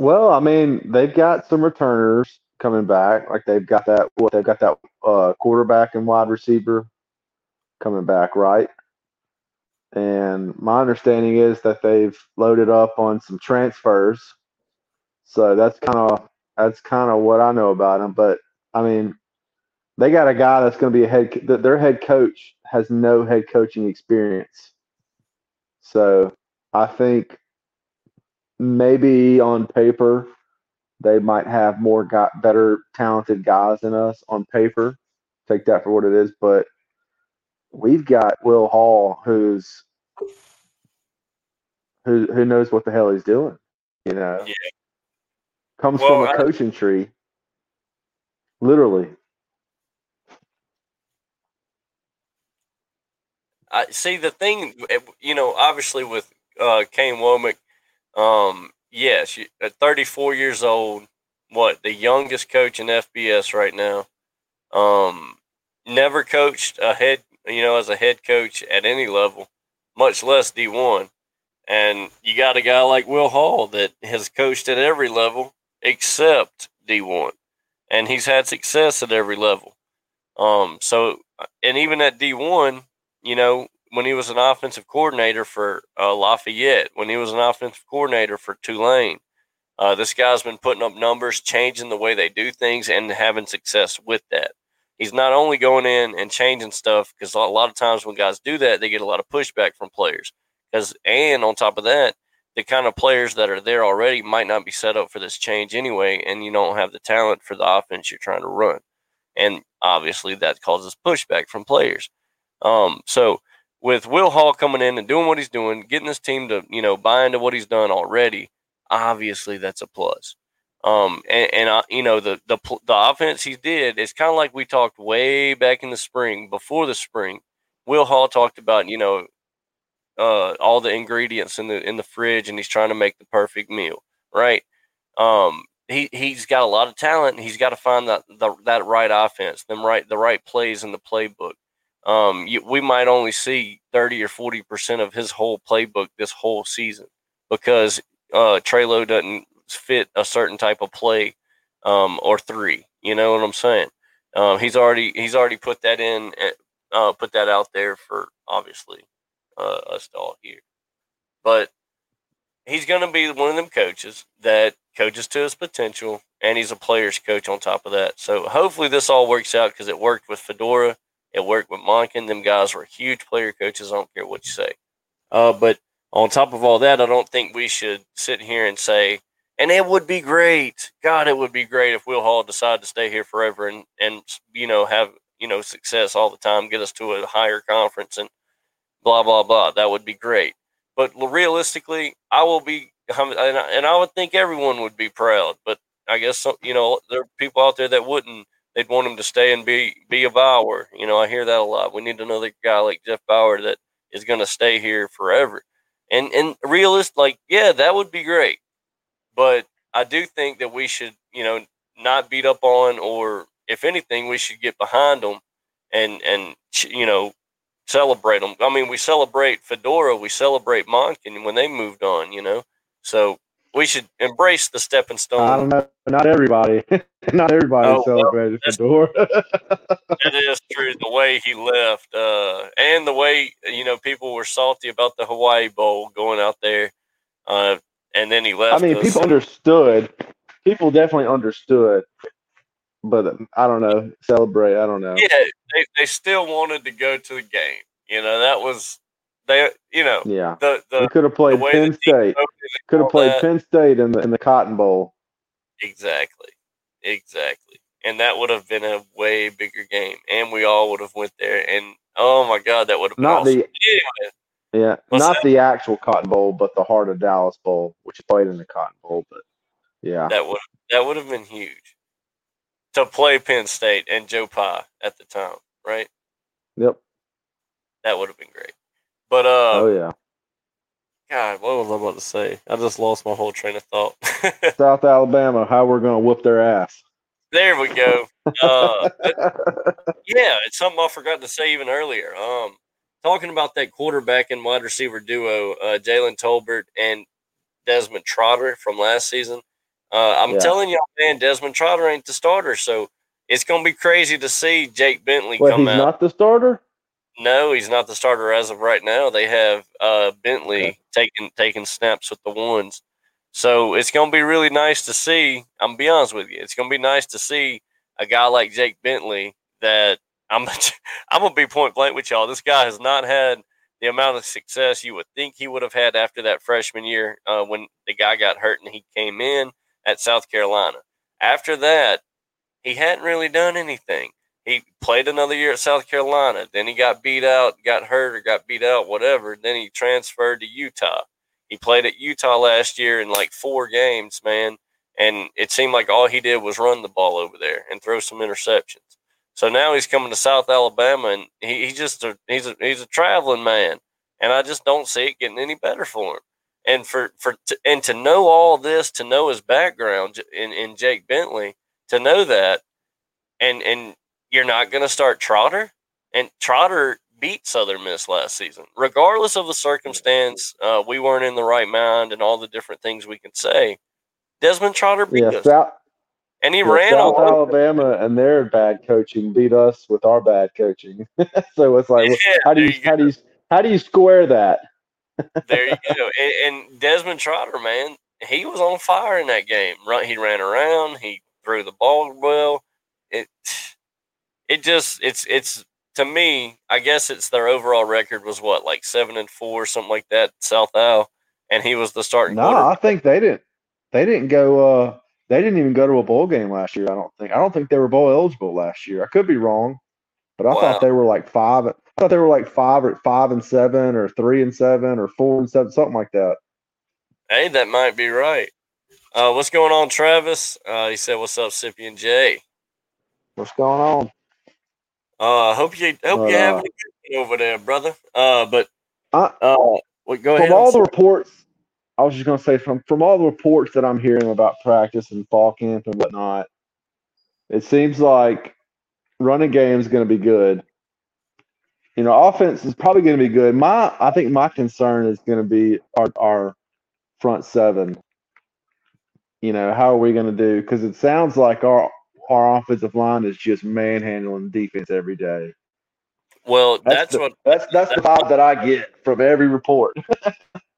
Well, I mean, they've got some returners coming back. Like, they've got that what they've got that uh, quarterback and wide receiver coming back, right? And my understanding is that they've loaded up on some transfers. So that's kind of that's kind of what I know about them. But, I mean – they got a guy that's going to be a head – their head coach has no head coaching experience. So I think maybe on paper They might have more got better talented guys than us on paper. Take that for what it is. But we've got Will Hall, who's who who knows what the hell he's doing. You know, yeah. comes well, from a I, coaching tree, literally. I see the thing, you know, obviously with uh, Kane Womack, um, yes, you, at thirty-four years old, what, the youngest coach in F B S right now, um, never coached a head, you know, as a head coach at any level, much less D one. And you got a guy like Will Hall that has coached at every level except D one, and he's had success at every level. Um, so, and even at D one, you know, when he was an offensive coordinator for uh, Lafayette, when he was an offensive coordinator for Tulane, uh, this guy's been putting up numbers, changing the way they do things, and having success with that. He's not only going in and changing stuff, because a lot of times when guys do that, they get a lot of pushback from players. Because, and on top of that, the kind of players that are there already might not be set up for this change anyway, and you don't have the talent for the offense you're trying to run. And obviously that causes pushback from players. Um, so with Will Hall coming in and doing what he's doing, getting this team to, you know, buy into what he's done already, obviously that's a plus. Um, and, and uh, you know, the, the, the offense he did, it's kind of like we talked way back in the spring, before the spring, Will Hall talked about, you know, Uh, all the ingredients in the in the fridge, and he's trying to make the perfect meal, right? Um, he he's got a lot of talent, and he's got to find that the, that right offense, them right the right plays in the playbook. Um, you, we might only see thirty or forty percent of his whole playbook this whole season because uh, Trey Lowe doesn't fit a certain type of play um, or three. You know what I'm saying? Um, he's already he's already put that in, uh, put that out there for obviously. Uh, us all here, but he's going to be one of them coaches that coaches to his potential, and he's a player's coach on top of that. So hopefully this all works out, because it worked with Fedora, it worked with Monken. Them guys were huge player coaches. I don't care what you say. Uh, but on top of all that, I don't think we should sit here and say, and it would be great. God, it would be great if Will Hall decided to stay here forever and and you know have you know success all the time, get us to a higher conference and blah, blah, blah. That would be great. But realistically, I will be, and I would think everyone would be proud, but I guess, some, you know, there are people out there that wouldn't. They'd want him to stay and be, be a Bauer. You know, I hear that a lot. We need another guy like Jeff Bauer that is going to stay here forever. And, and realist, like, yeah, that would be great. But I do think that we should, you know, not beat up on, or if anything, we should get behind them and, and, you know, celebrate them. I mean, we celebrate Fedora, we celebrate Monken when they moved on, you know. So we should embrace the stepping stone. I don't know. Not everybody. Not everybody oh, celebrated well, Fedora. That is true. The way he left, uh, and the way, you know, people were salty about the Hawaii Bowl going out there, uh, and then he left. I mean, us. people understood. People definitely understood. But I don't know. Celebrate. I don't know. Yeah, they, they still wanted to go to the game. You know, that was they. You know, yeah. The, the we could have played Penn State. Could have played that. Penn State in the in the Cotton Bowl. Exactly, exactly, and that would have been a way bigger game, and we all would have went there. And oh my God, that would have not been awesome. the yeah, yeah not that? the actual Cotton Bowl, but the Heart of Dallas Bowl, which played in the Cotton Bowl. But yeah, that would that would have been huge. To play Penn State and Joe Pye at the time, right? Yep. That would have been great. But, uh, oh, yeah. God, what was I about to say? I just lost my whole train of thought. South Alabama, how we're going to whoop their ass. There we go. Uh, but, yeah, it's something I forgot to say even earlier. Um, talking about that quarterback and wide receiver duo, uh, Jalen Tolbert and Desmond Trotter from last season. Uh, I'm yeah. telling y'all, man, Desmond Trotter ain't the starter, so it's going to be crazy to see Jake Bentley Wait, come he's out. He's not the starter? No, he's not the starter as of right now. They have uh, Bentley okay. taking taking snaps with the ones. So it's going to be really nice to see. I'm going to be honest with you. It's going to be nice to see a guy like Jake Bentley that I'm, I'm going to be point blank with y'all. This guy has not had the amount of success you would think he would have had after that freshman year uh, when the guy got hurt and he came in. at South Carolina. After that, he hadn't really done anything. He played another year at South Carolina. Then he got beat out, got hurt, or got beat out, whatever. Then he transferred to Utah. He played at Utah last year in like four games, man. And it seemed like all he did was run the ball over there and throw some interceptions. So now he's coming to South Alabama, and he, he just a, he's a he's a traveling man. And I just don't see it getting any better for him. And for for to, and to know all this, to know his background in, in Jake Bentley, to know that, and and you're not going to start Trotter, and Trotter beat Southern Miss last season, regardless of the circumstance. Uh, we weren't in the right mind, and all the different things we can say. Desmond Trotter beat yeah, us, South, and he yeah, ran South all Alabama, and their bad coaching beat us with our bad coaching. So it's like, yeah, how do you, you how do you how do you square that? There you go. And, and Desmond Trotter, man, he was on fire in that game. He ran around, he threw the ball well. It, it just, it's, it's to me, I guess it's their overall record was what, like seven and four, something like that. South Al, and he was the starting. No, nah, I think they didn't. They didn't go. Uh, they didn't even go to a bowl game last year. I don't think. I don't think they were bowl eligible last year. I could be wrong, but I wow. thought they were like five. I thought they were like five or five and seven, or three and seven, or four and seven, something like that. Hey, that might be right. Uh, what's going on, Travis? Uh, he said, "What's up, Sippy and Jay? What's going on?" I uh, hope you hope uh, you having a good day over there, brother. Uh, but uh, I, well, go ahead. From all the reports. I was just going to say, from, from all the reports that I'm hearing about practice and fall camp and whatnot, it seems like running game is going to be good. You know, offense is probably going to be good. My, I think my concern is going to be our, our front seven. You know, how are we going to do? Because it sounds like our our offensive line is just manhandling defense every day. Well, that's, that's the, what that's that's the vibe that I get from every report.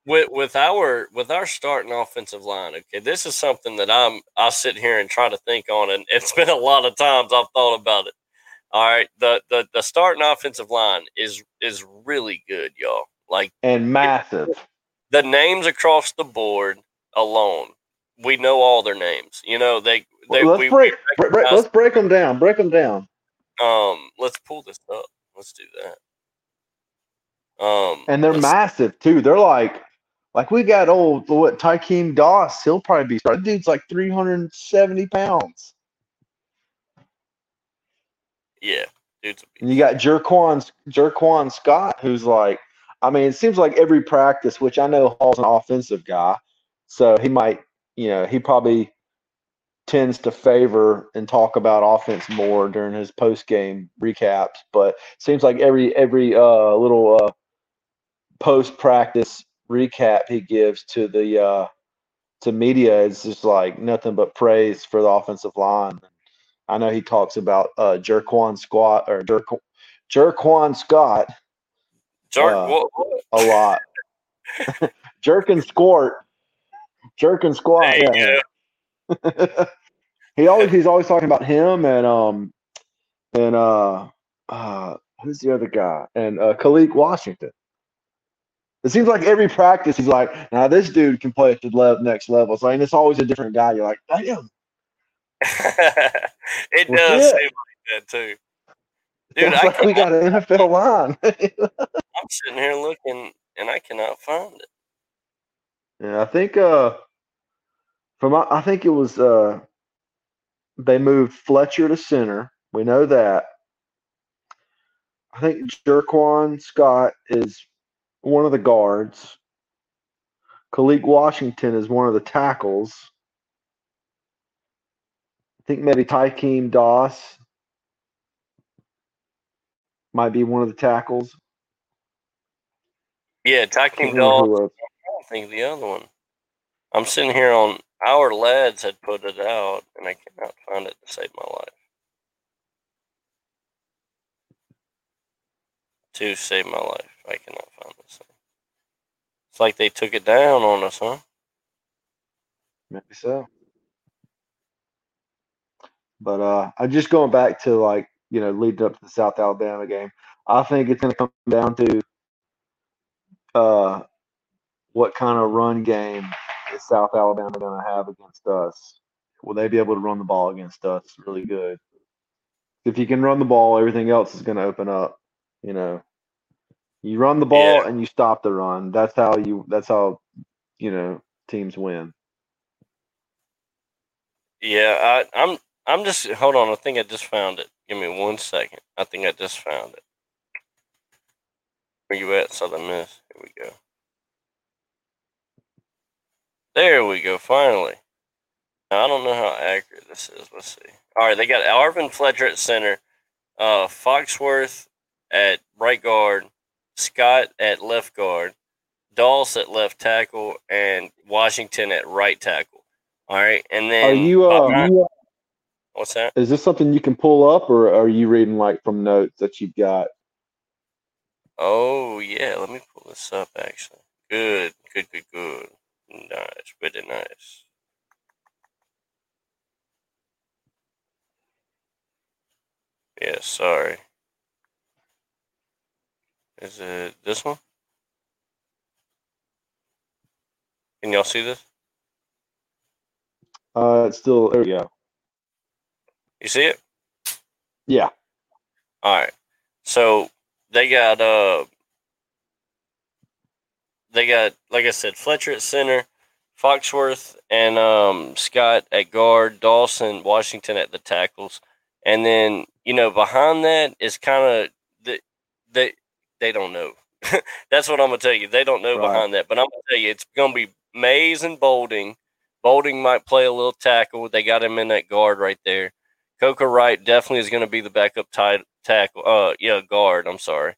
With with our with our starting offensive line, okay, this is something that I'm I sit here and try to think on, and it's been a lot of times I've thought about it. All right, the the, the starting offensive line is is really good, y'all. Like and massive. It, the names across the board alone, we know all their names. You know they. they well, let's we, break, we break. Let's break them down. Break them down. Um, let's pull this up. Let's do that. Um, and they're massive too. They're like. Like, we got old, what, Tykeem Doss, he'll probably be starting. Dude's like three hundred seventy pounds. Yeah. Dude's a and you got Jerquan, Jerquan Scott, who's like, I mean, it seems like every practice, which I know Hall's an offensive guy, so he might, you know, he probably tends to favor and talk about offense more during his post-game recaps, but it seems like every, every uh, little uh, post-practice recap he gives to the uh, to media is just like nothing but praise for the offensive line. I know he talks about uh, Jerquan Scott or Jerquan Jerquan Scott Jer- uh, a lot. Jerquan Squirt, Jerquan Squat. Yeah. Yeah. he always he's always talking about him and um and uh, uh who's the other guy and uh, Kalik Washington. It seems like every practice he's like, now nah, this dude can play at the le- next level. So I mean, it's always a different guy. You're like, damn. it well, does yeah. seem like that too. Dude, I like cannot- we got an N F L line. I'm sitting here looking, and I cannot find it. Yeah, I think uh, from I think it was uh, they moved Fletcher to center. We know that. I think Jerquan Scott is one of the guards. Kalik Washington is one of the tackles. I think maybe Tykeem Doss might be one of the tackles. Yeah, Tykeem Doss. I don't think the other one. I'm sitting here on our lads had put it out, and I cannot find it to save my life. To save my life. I cannot find this thing. It's like they took it down on us, huh? Maybe so. But uh, I'm just going back to, like, you know, leading up to the South Alabama game. I think it's going to come down to uh, what kind of run game is South Alabama going to have against us? Will they be able to run the ball against us really good? If you can run the ball, everything else is going to open up. You know, you run the ball yeah. and you stop the run. That's how you. That's how you know teams win. Yeah, I, I'm. I'm just hold on. I think I just found it. Give me one second. I think I just found it. Where you at, Southern Miss? Here we go. There we go. Finally. Now, I don't know how accurate this is. Let's see. All right, they got Arvin Fletcher at center, uh, Foxworth at right guard, Scott at left guard, Doss at left tackle, and Washington at right tackle. All right, and then are you? Uh, uh, you uh, what's that? Is this something you can pull up, or are you reading like from notes that you've got? Oh yeah, let me pull this up. Actually, good, good, good, good. Nice, really nice. Yeah, sorry. Is it this one? Can y'all see this? Uh, it's still, there we go. You see it? Yeah. All right. So they got, uh, they got, like I said, Fletcher at center, Foxworth and um, Scott at guard, Dawson, Washington at the tackles. And then, you know, behind that is kind of the, they they don't know. That's what I'm going to tell you. They don't know right. behind that. But I'm going to tell you, it's going to be Mays and Boulding. Boulding might play a little tackle. They got him in that guard right there. Coker Wright definitely is going to be the backup tight tackle. Uh, yeah, guard. I'm sorry.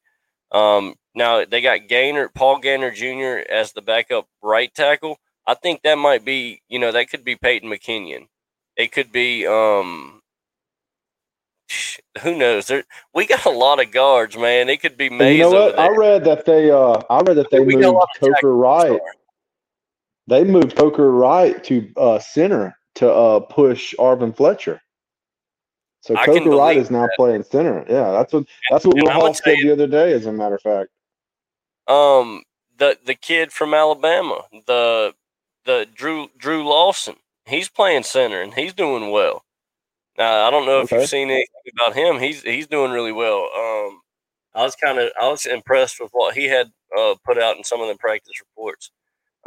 Um, now, they got Gaynor, Paul Gaynor Junior as the backup right tackle. I think that might be, you know, that could be Peyton McKinnon. It could be – um. Who knows? There, we got a lot of guards, man. It could be Mays. You know what? I read that they, uh, I read that they we moved Coker Wright. They moved Coker Wright to uh, center to uh, push Arvin Fletcher. So I Coker Wright is now that. playing center. Yeah, that's what that's what Will Hall said the other day. As a matter of fact, um, the the kid from Alabama, the the Drew Drew Lawson, he's playing center and he's doing well. Now, I don't know if okay. you've seen anything about him. He's he's doing really well. Um, I was kind of I was impressed with what he had uh, put out in some of the practice reports.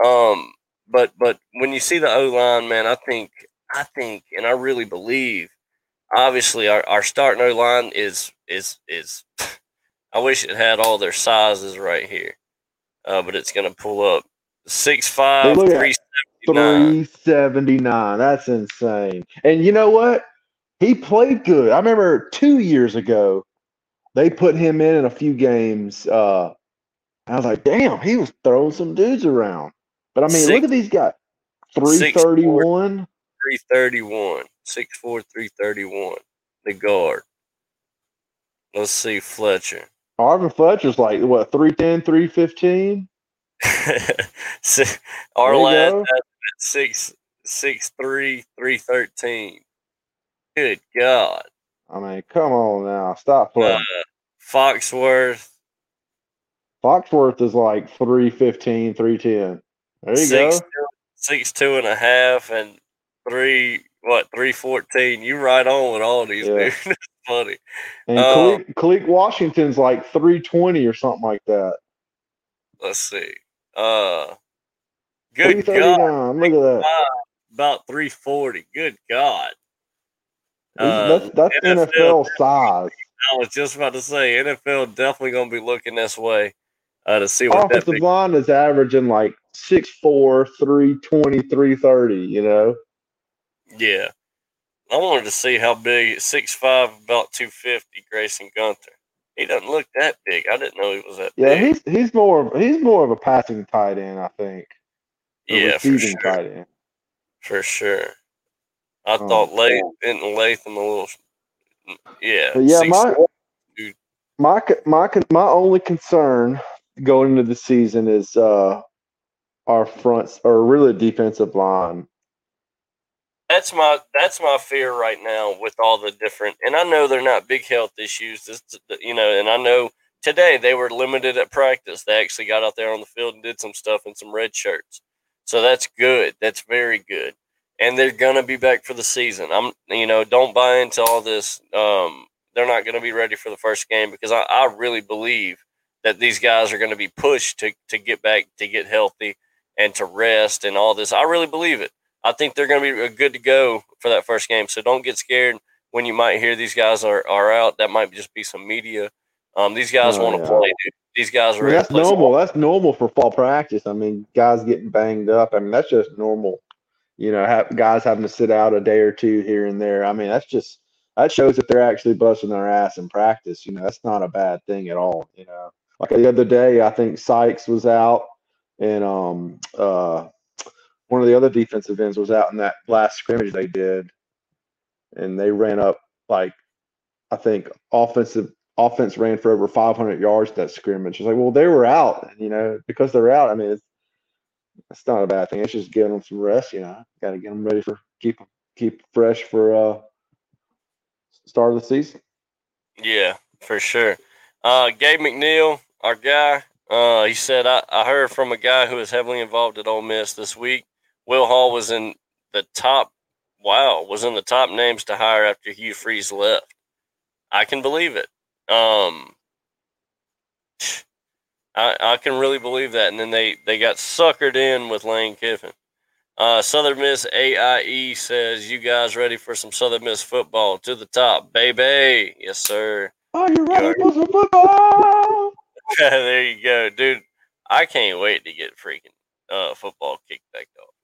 Um, but but when you see the O line, man, I think I think and I really believe. Obviously, our, our starting O line is is is. I wish it had all their sizes right here, uh, but it's going to pull up six five, three seventy-nine. three seventy-nine. That's insane. And you know what? He played good. I remember two years ago, they put him in in a few games. Uh, I was like, damn, he was throwing some dudes around. But, I mean, six, look at these guys. three thirty-one. three thirty-one. six four, three thirty-one. The guard. Let's see Fletcher. Arvin Fletcher's like, what, three ten, three fifteen? So, our last six, six, three, three thirteen. Good God. I mean, come on now. Stop playing. Uh, Foxworth. Foxworth is like three fifteen, three ten. There you six, go. Six, two and a half, and three, what, three fourteen. You right on with all these, yeah. dude. That's funny. And um, Kalik, Kalik Washington's like three twenty or something like that. Let's see. Uh, good God. Look at that. About three forty. Good God. Uh, that's that's N F L, N F L size. I was just about to say, N F L definitely going to be looking this way uh, to see what offensive that line is averaging like six four, three twenty, three thirty, you know? Yeah. I wanted to see how big, six five, about two fifty, Grayson Gunther. He doesn't look that big. I didn't know he was that yeah, big. Yeah, he's, he's, more of, he's more of a passing tight end, I think. Yeah, for sure. Tight end. For sure. I um, thought Latham, yeah. Latham a little, yeah. But yeah, my, my my my only concern going into the season is uh, our fronts, or really defensive line. That's my that's my fear right now with all the different, and I know they're not big health issues, this, you know, and I know today they were limited at practice. They actually got out there on the field and did some stuff in some red shirts. So that's good. That's very good. And they're going to be back for the season. I'm, you know, don't buy into all this. Um, they're not going to be ready for the first game because I, I really believe that these guys are going to be pushed to, to get back, to get healthy and to rest and all this. I really believe it. I think they're going to be good to go for that first game. So don't get scared when you might hear these guys are, are out. That might just be some media. Um, these guys oh, want to yeah. play. Dude. These guys are. I mean, that's normal. Football. That's normal for fall practice. I mean, guys getting banged up. I mean, that's just normal. You know, have, guys having to sit out a day or two here and there. I mean, that's just that shows that they're actually busting their ass in practice. You know, that's not a bad thing at all. You know, like the other day, I think Sykes was out, and um, uh, one of the other defensive ends was out in that last scrimmage they did, and they ran up like I think offensive. Offense ran for over five hundred yards that scrimmage. It's like, well, they were out, you know, because they're out. I mean, it's, it's not a bad thing. It's just giving them some rest, you know. Got to get them ready for keep keep fresh for uh start of the season. Yeah, for sure. Uh, Gabe McNeil, our guy, uh, he said, I, I heard from a guy who is heavily involved at Ole Miss this week. Will Hall was in the top. Wow, was in the top names to hire after Hugh Freeze left. I can believe it. Um, I, I can really believe that. And then they, they got suckered in with Lane Kiffin. Uh, Southern Miss A I E says, you guys ready for some Southern Miss football to the top, baby? Yes, sir. Are you ready for some football? There you go, dude. I can't wait to get freaking uh, football kicked back off.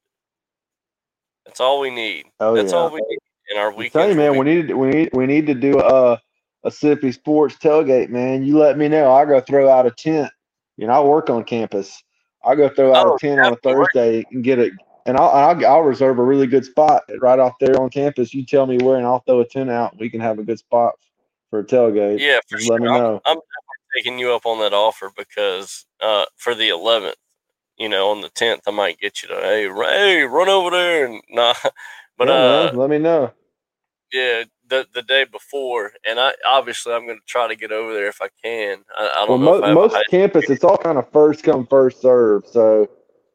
That's all we need. Oh, That's yeah. all we need in our weekend. Tell you, man, we need, we need, we need to do a, uh, a Sippy Sports tailgate, man. You let me know. I'll go throw out a tent. You know, I work on campus. I'll go throw out oh, a tent on a Thursday work. and get it. And I'll, I'll I'll reserve a really good spot right off there on campus. You tell me where, and I'll throw a tent out. We can have a good spot for a tailgate. Yeah, for Just sure. Let me know. I'm, I'm definitely taking you up on that offer because uh, for the eleventh, you know, on the tenth, I might get you to, hey, hey run over there. and nah. But yeah, uh, man, let me know. Yeah. The, the day before, and I obviously I'm going to try to get over there if I can. I, I don't well, know. Mo- I most campus, it's all kind of first come, first serve. So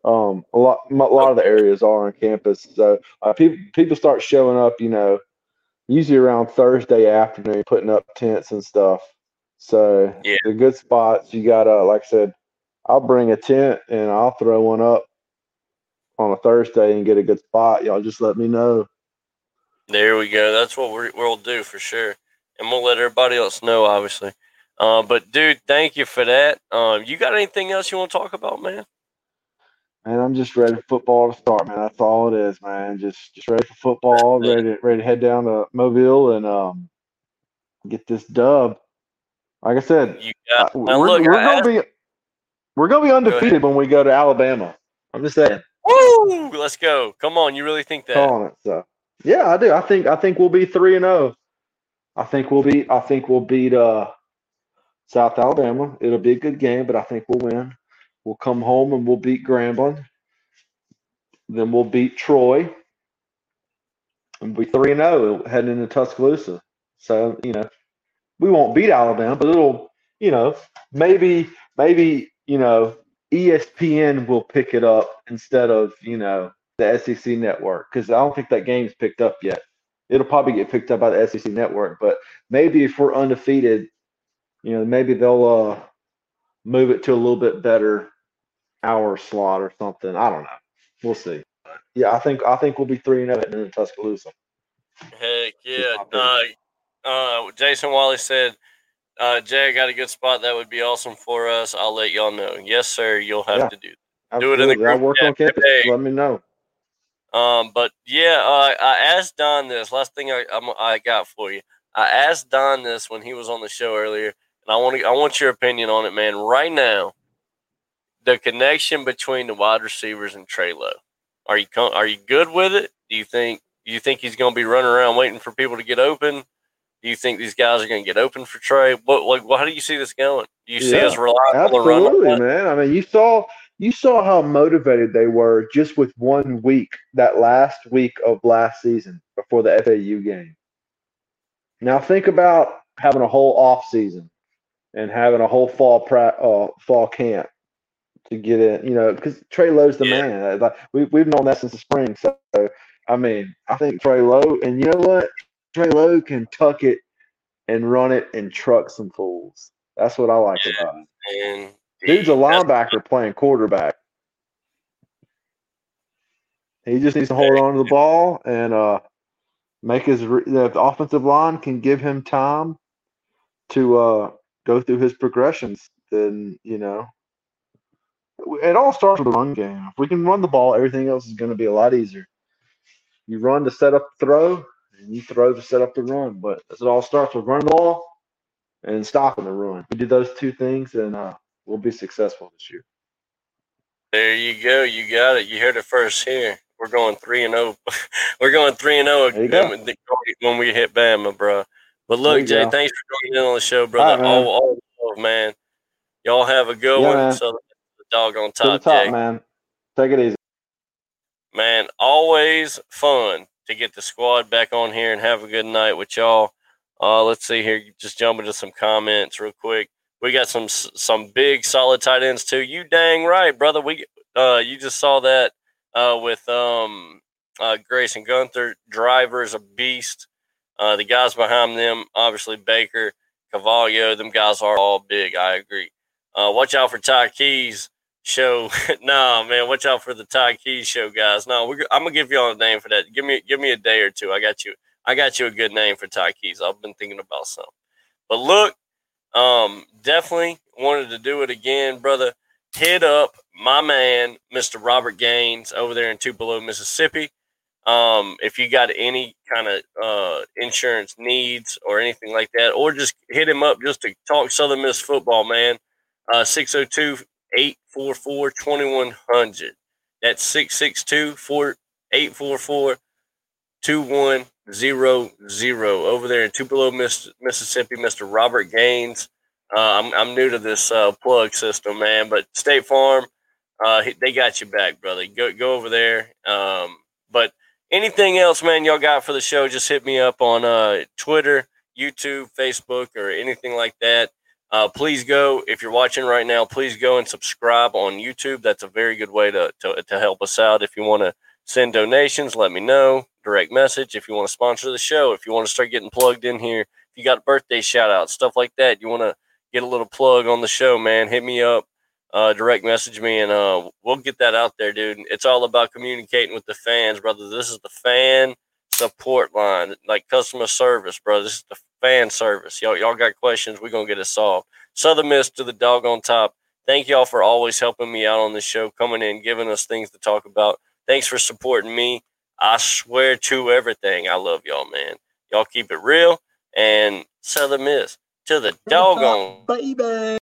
um, a lot, a lot of the areas are on campus. So uh, people people start showing up, you know, usually around Thursday afternoon, putting up tents and stuff. So yeah. the good spots, you got to, like I said, I'll bring a tent and I'll throw one up on a Thursday and get a good spot. Y'all just let me know. There we go. That's what we're, we'll do for sure. And we'll let everybody else know, obviously. Uh, but, dude, thank you for that. Um, you got anything else you want to talk about, man? Man, I'm just ready for football to start, man. That's all it is, man. Just just ready for football, ready to, ready to head down to Mobile and um, get this dub. Like I said, you got I, we're, look, we're going to be we're gonna be undefeated go when we go to Alabama. I'm just saying. Woo! Let's go. Come on. You really think that? Calling it, so. Yeah, I do. I think I think we'll be three and zero. I think we'll beat. I think we'll beat uh, South Alabama. It'll be a good game, but I think we'll win. We'll come home and we'll beat Grambling. Then we'll beat Troy. And we'll be three and zero heading into Tuscaloosa. So you know, we won't beat Alabama, but it'll you know maybe maybe you know E S P N will pick it up instead of you know. The S E C network, because I don't think that game's picked up yet. It'll probably get picked up by the S E C network, but maybe if we're undefeated, you know, maybe they'll uh, move it to a little bit better hour slot or something. I don't know. We'll see. Yeah, I think I think we'll be three and zero in Tuscaloosa. Heck yeah! Uh, uh, Jason Wally said, uh, "Jay, I got a good spot. That would be awesome for us. I'll let y'all know." Yes, sir. You'll have yeah, to do that. do it in the group. I work yeah, on campus. Hey. Let me know. Um, but yeah, uh, I asked Don this last thing I I'm, I got for you. I asked Don this when he was on the show earlier, and I want I want your opinion on it, man. Right now, the connection between the wide receivers and Trey Lowe. Are you com- are you good with it? Do you think you think he's going to be running around waiting for people to get open? Do you think these guys are going to get open for Trey? What like how do you see this going? Do you yeah, see us relying on the run? Absolutely, man. I mean, you saw. You saw how motivated they were just with one week, that last week of last season before the F A U game. Now think about having a whole off season and having a whole fall pra- uh, fall camp to get it, you know, because Trey Lowe's the yeah. man. Like, we, we've known that since the spring. So, I mean, I think Trey Lowe, and you know what? Trey Lowe can tuck it and run it and truck some fools. That's what I like yeah, about it. Man. Dude's a linebacker playing quarterback. He just needs to hold on to the ball and uh, make his re- – the offensive line can give him time to uh, go through his progressions. Then, you know, it all starts with the run game. If we can run the ball, everything else is going to be a lot easier. You run to set up the throw, and you throw to set up the run. But it all starts with running the ball and stopping the run. We do those two things, and uh, we'll be successful this year. There you go. You got it. You heard it first here. We're going three and zero. We're going three and zero when we hit Bama, bro. But look, Jay, go. Thanks for joining in on the show, brother. All, right, all, all man. Y'all have a good yeah, one. Man. So the dog on top, to the top Jay. Man. Take it easy, man. Always fun to get the squad back on here and have a good night with y'all. Uh, let's see here. Just jump into some comments real quick. We got some some big solid tight ends too. You dang right, brother. We uh, you just saw that. Uh, with um, uh, Grayson Gunther, Driver's a beast. Uh, the guys behind them, obviously Baker, Cavallo, them guys are all big. I agree. Uh, watch out for Ty Keys show. Nah, man, watch out for the Ty Keys show, guys. No, nah, I'm gonna give y'all a name for that. Give me, give me a day or two. I got you. I got you a good name for Ty Keys. I've been thinking about something. But look, um, definitely wanted to do it again, brother. Hit up my man, Mister Robert Gaines, over there in Tupelo, Mississippi. Um, if you got any kind of uh, insurance needs or anything like that, or just hit him up just to talk Southern Miss football, man, uh, six oh two, eight four four, two one zero zero. That's six six two, eight four four, two one zero zero. Over there in Tupelo, Mississippi, Mister Robert Gaines. Uh, I'm I'm new to this uh, plug system, man, but State Farm, uh, they got you back, brother. Go go over there. Um, but anything else, man, y'all got for the show, just hit me up on uh, Twitter, YouTube, Facebook, or anything like that. Uh, please go, if you're watching right now, please go and subscribe on YouTube. That's a very good way to, to, to help us out. If you want to send donations, let me know. Direct message. If you want to sponsor the show, if you want to start getting plugged in here, if you got birthday shout-outs, stuff like that, you want to get a little plug on the show, man, hit me up, uh, direct message me, and uh, we'll get that out there, dude. It's all about communicating with the fans, brother. This is the fan support line, like customer service, brother. This is the fan service. Y'all, y'all got questions, we're going to get it solved. Southern Miss to the dog on top. Thank y'all for always helping me out on this show, coming in, giving us things to talk about. Thanks for supporting me. I swear to everything, I love y'all, man. Y'all keep it real, and Southern Miss to the doggone baby.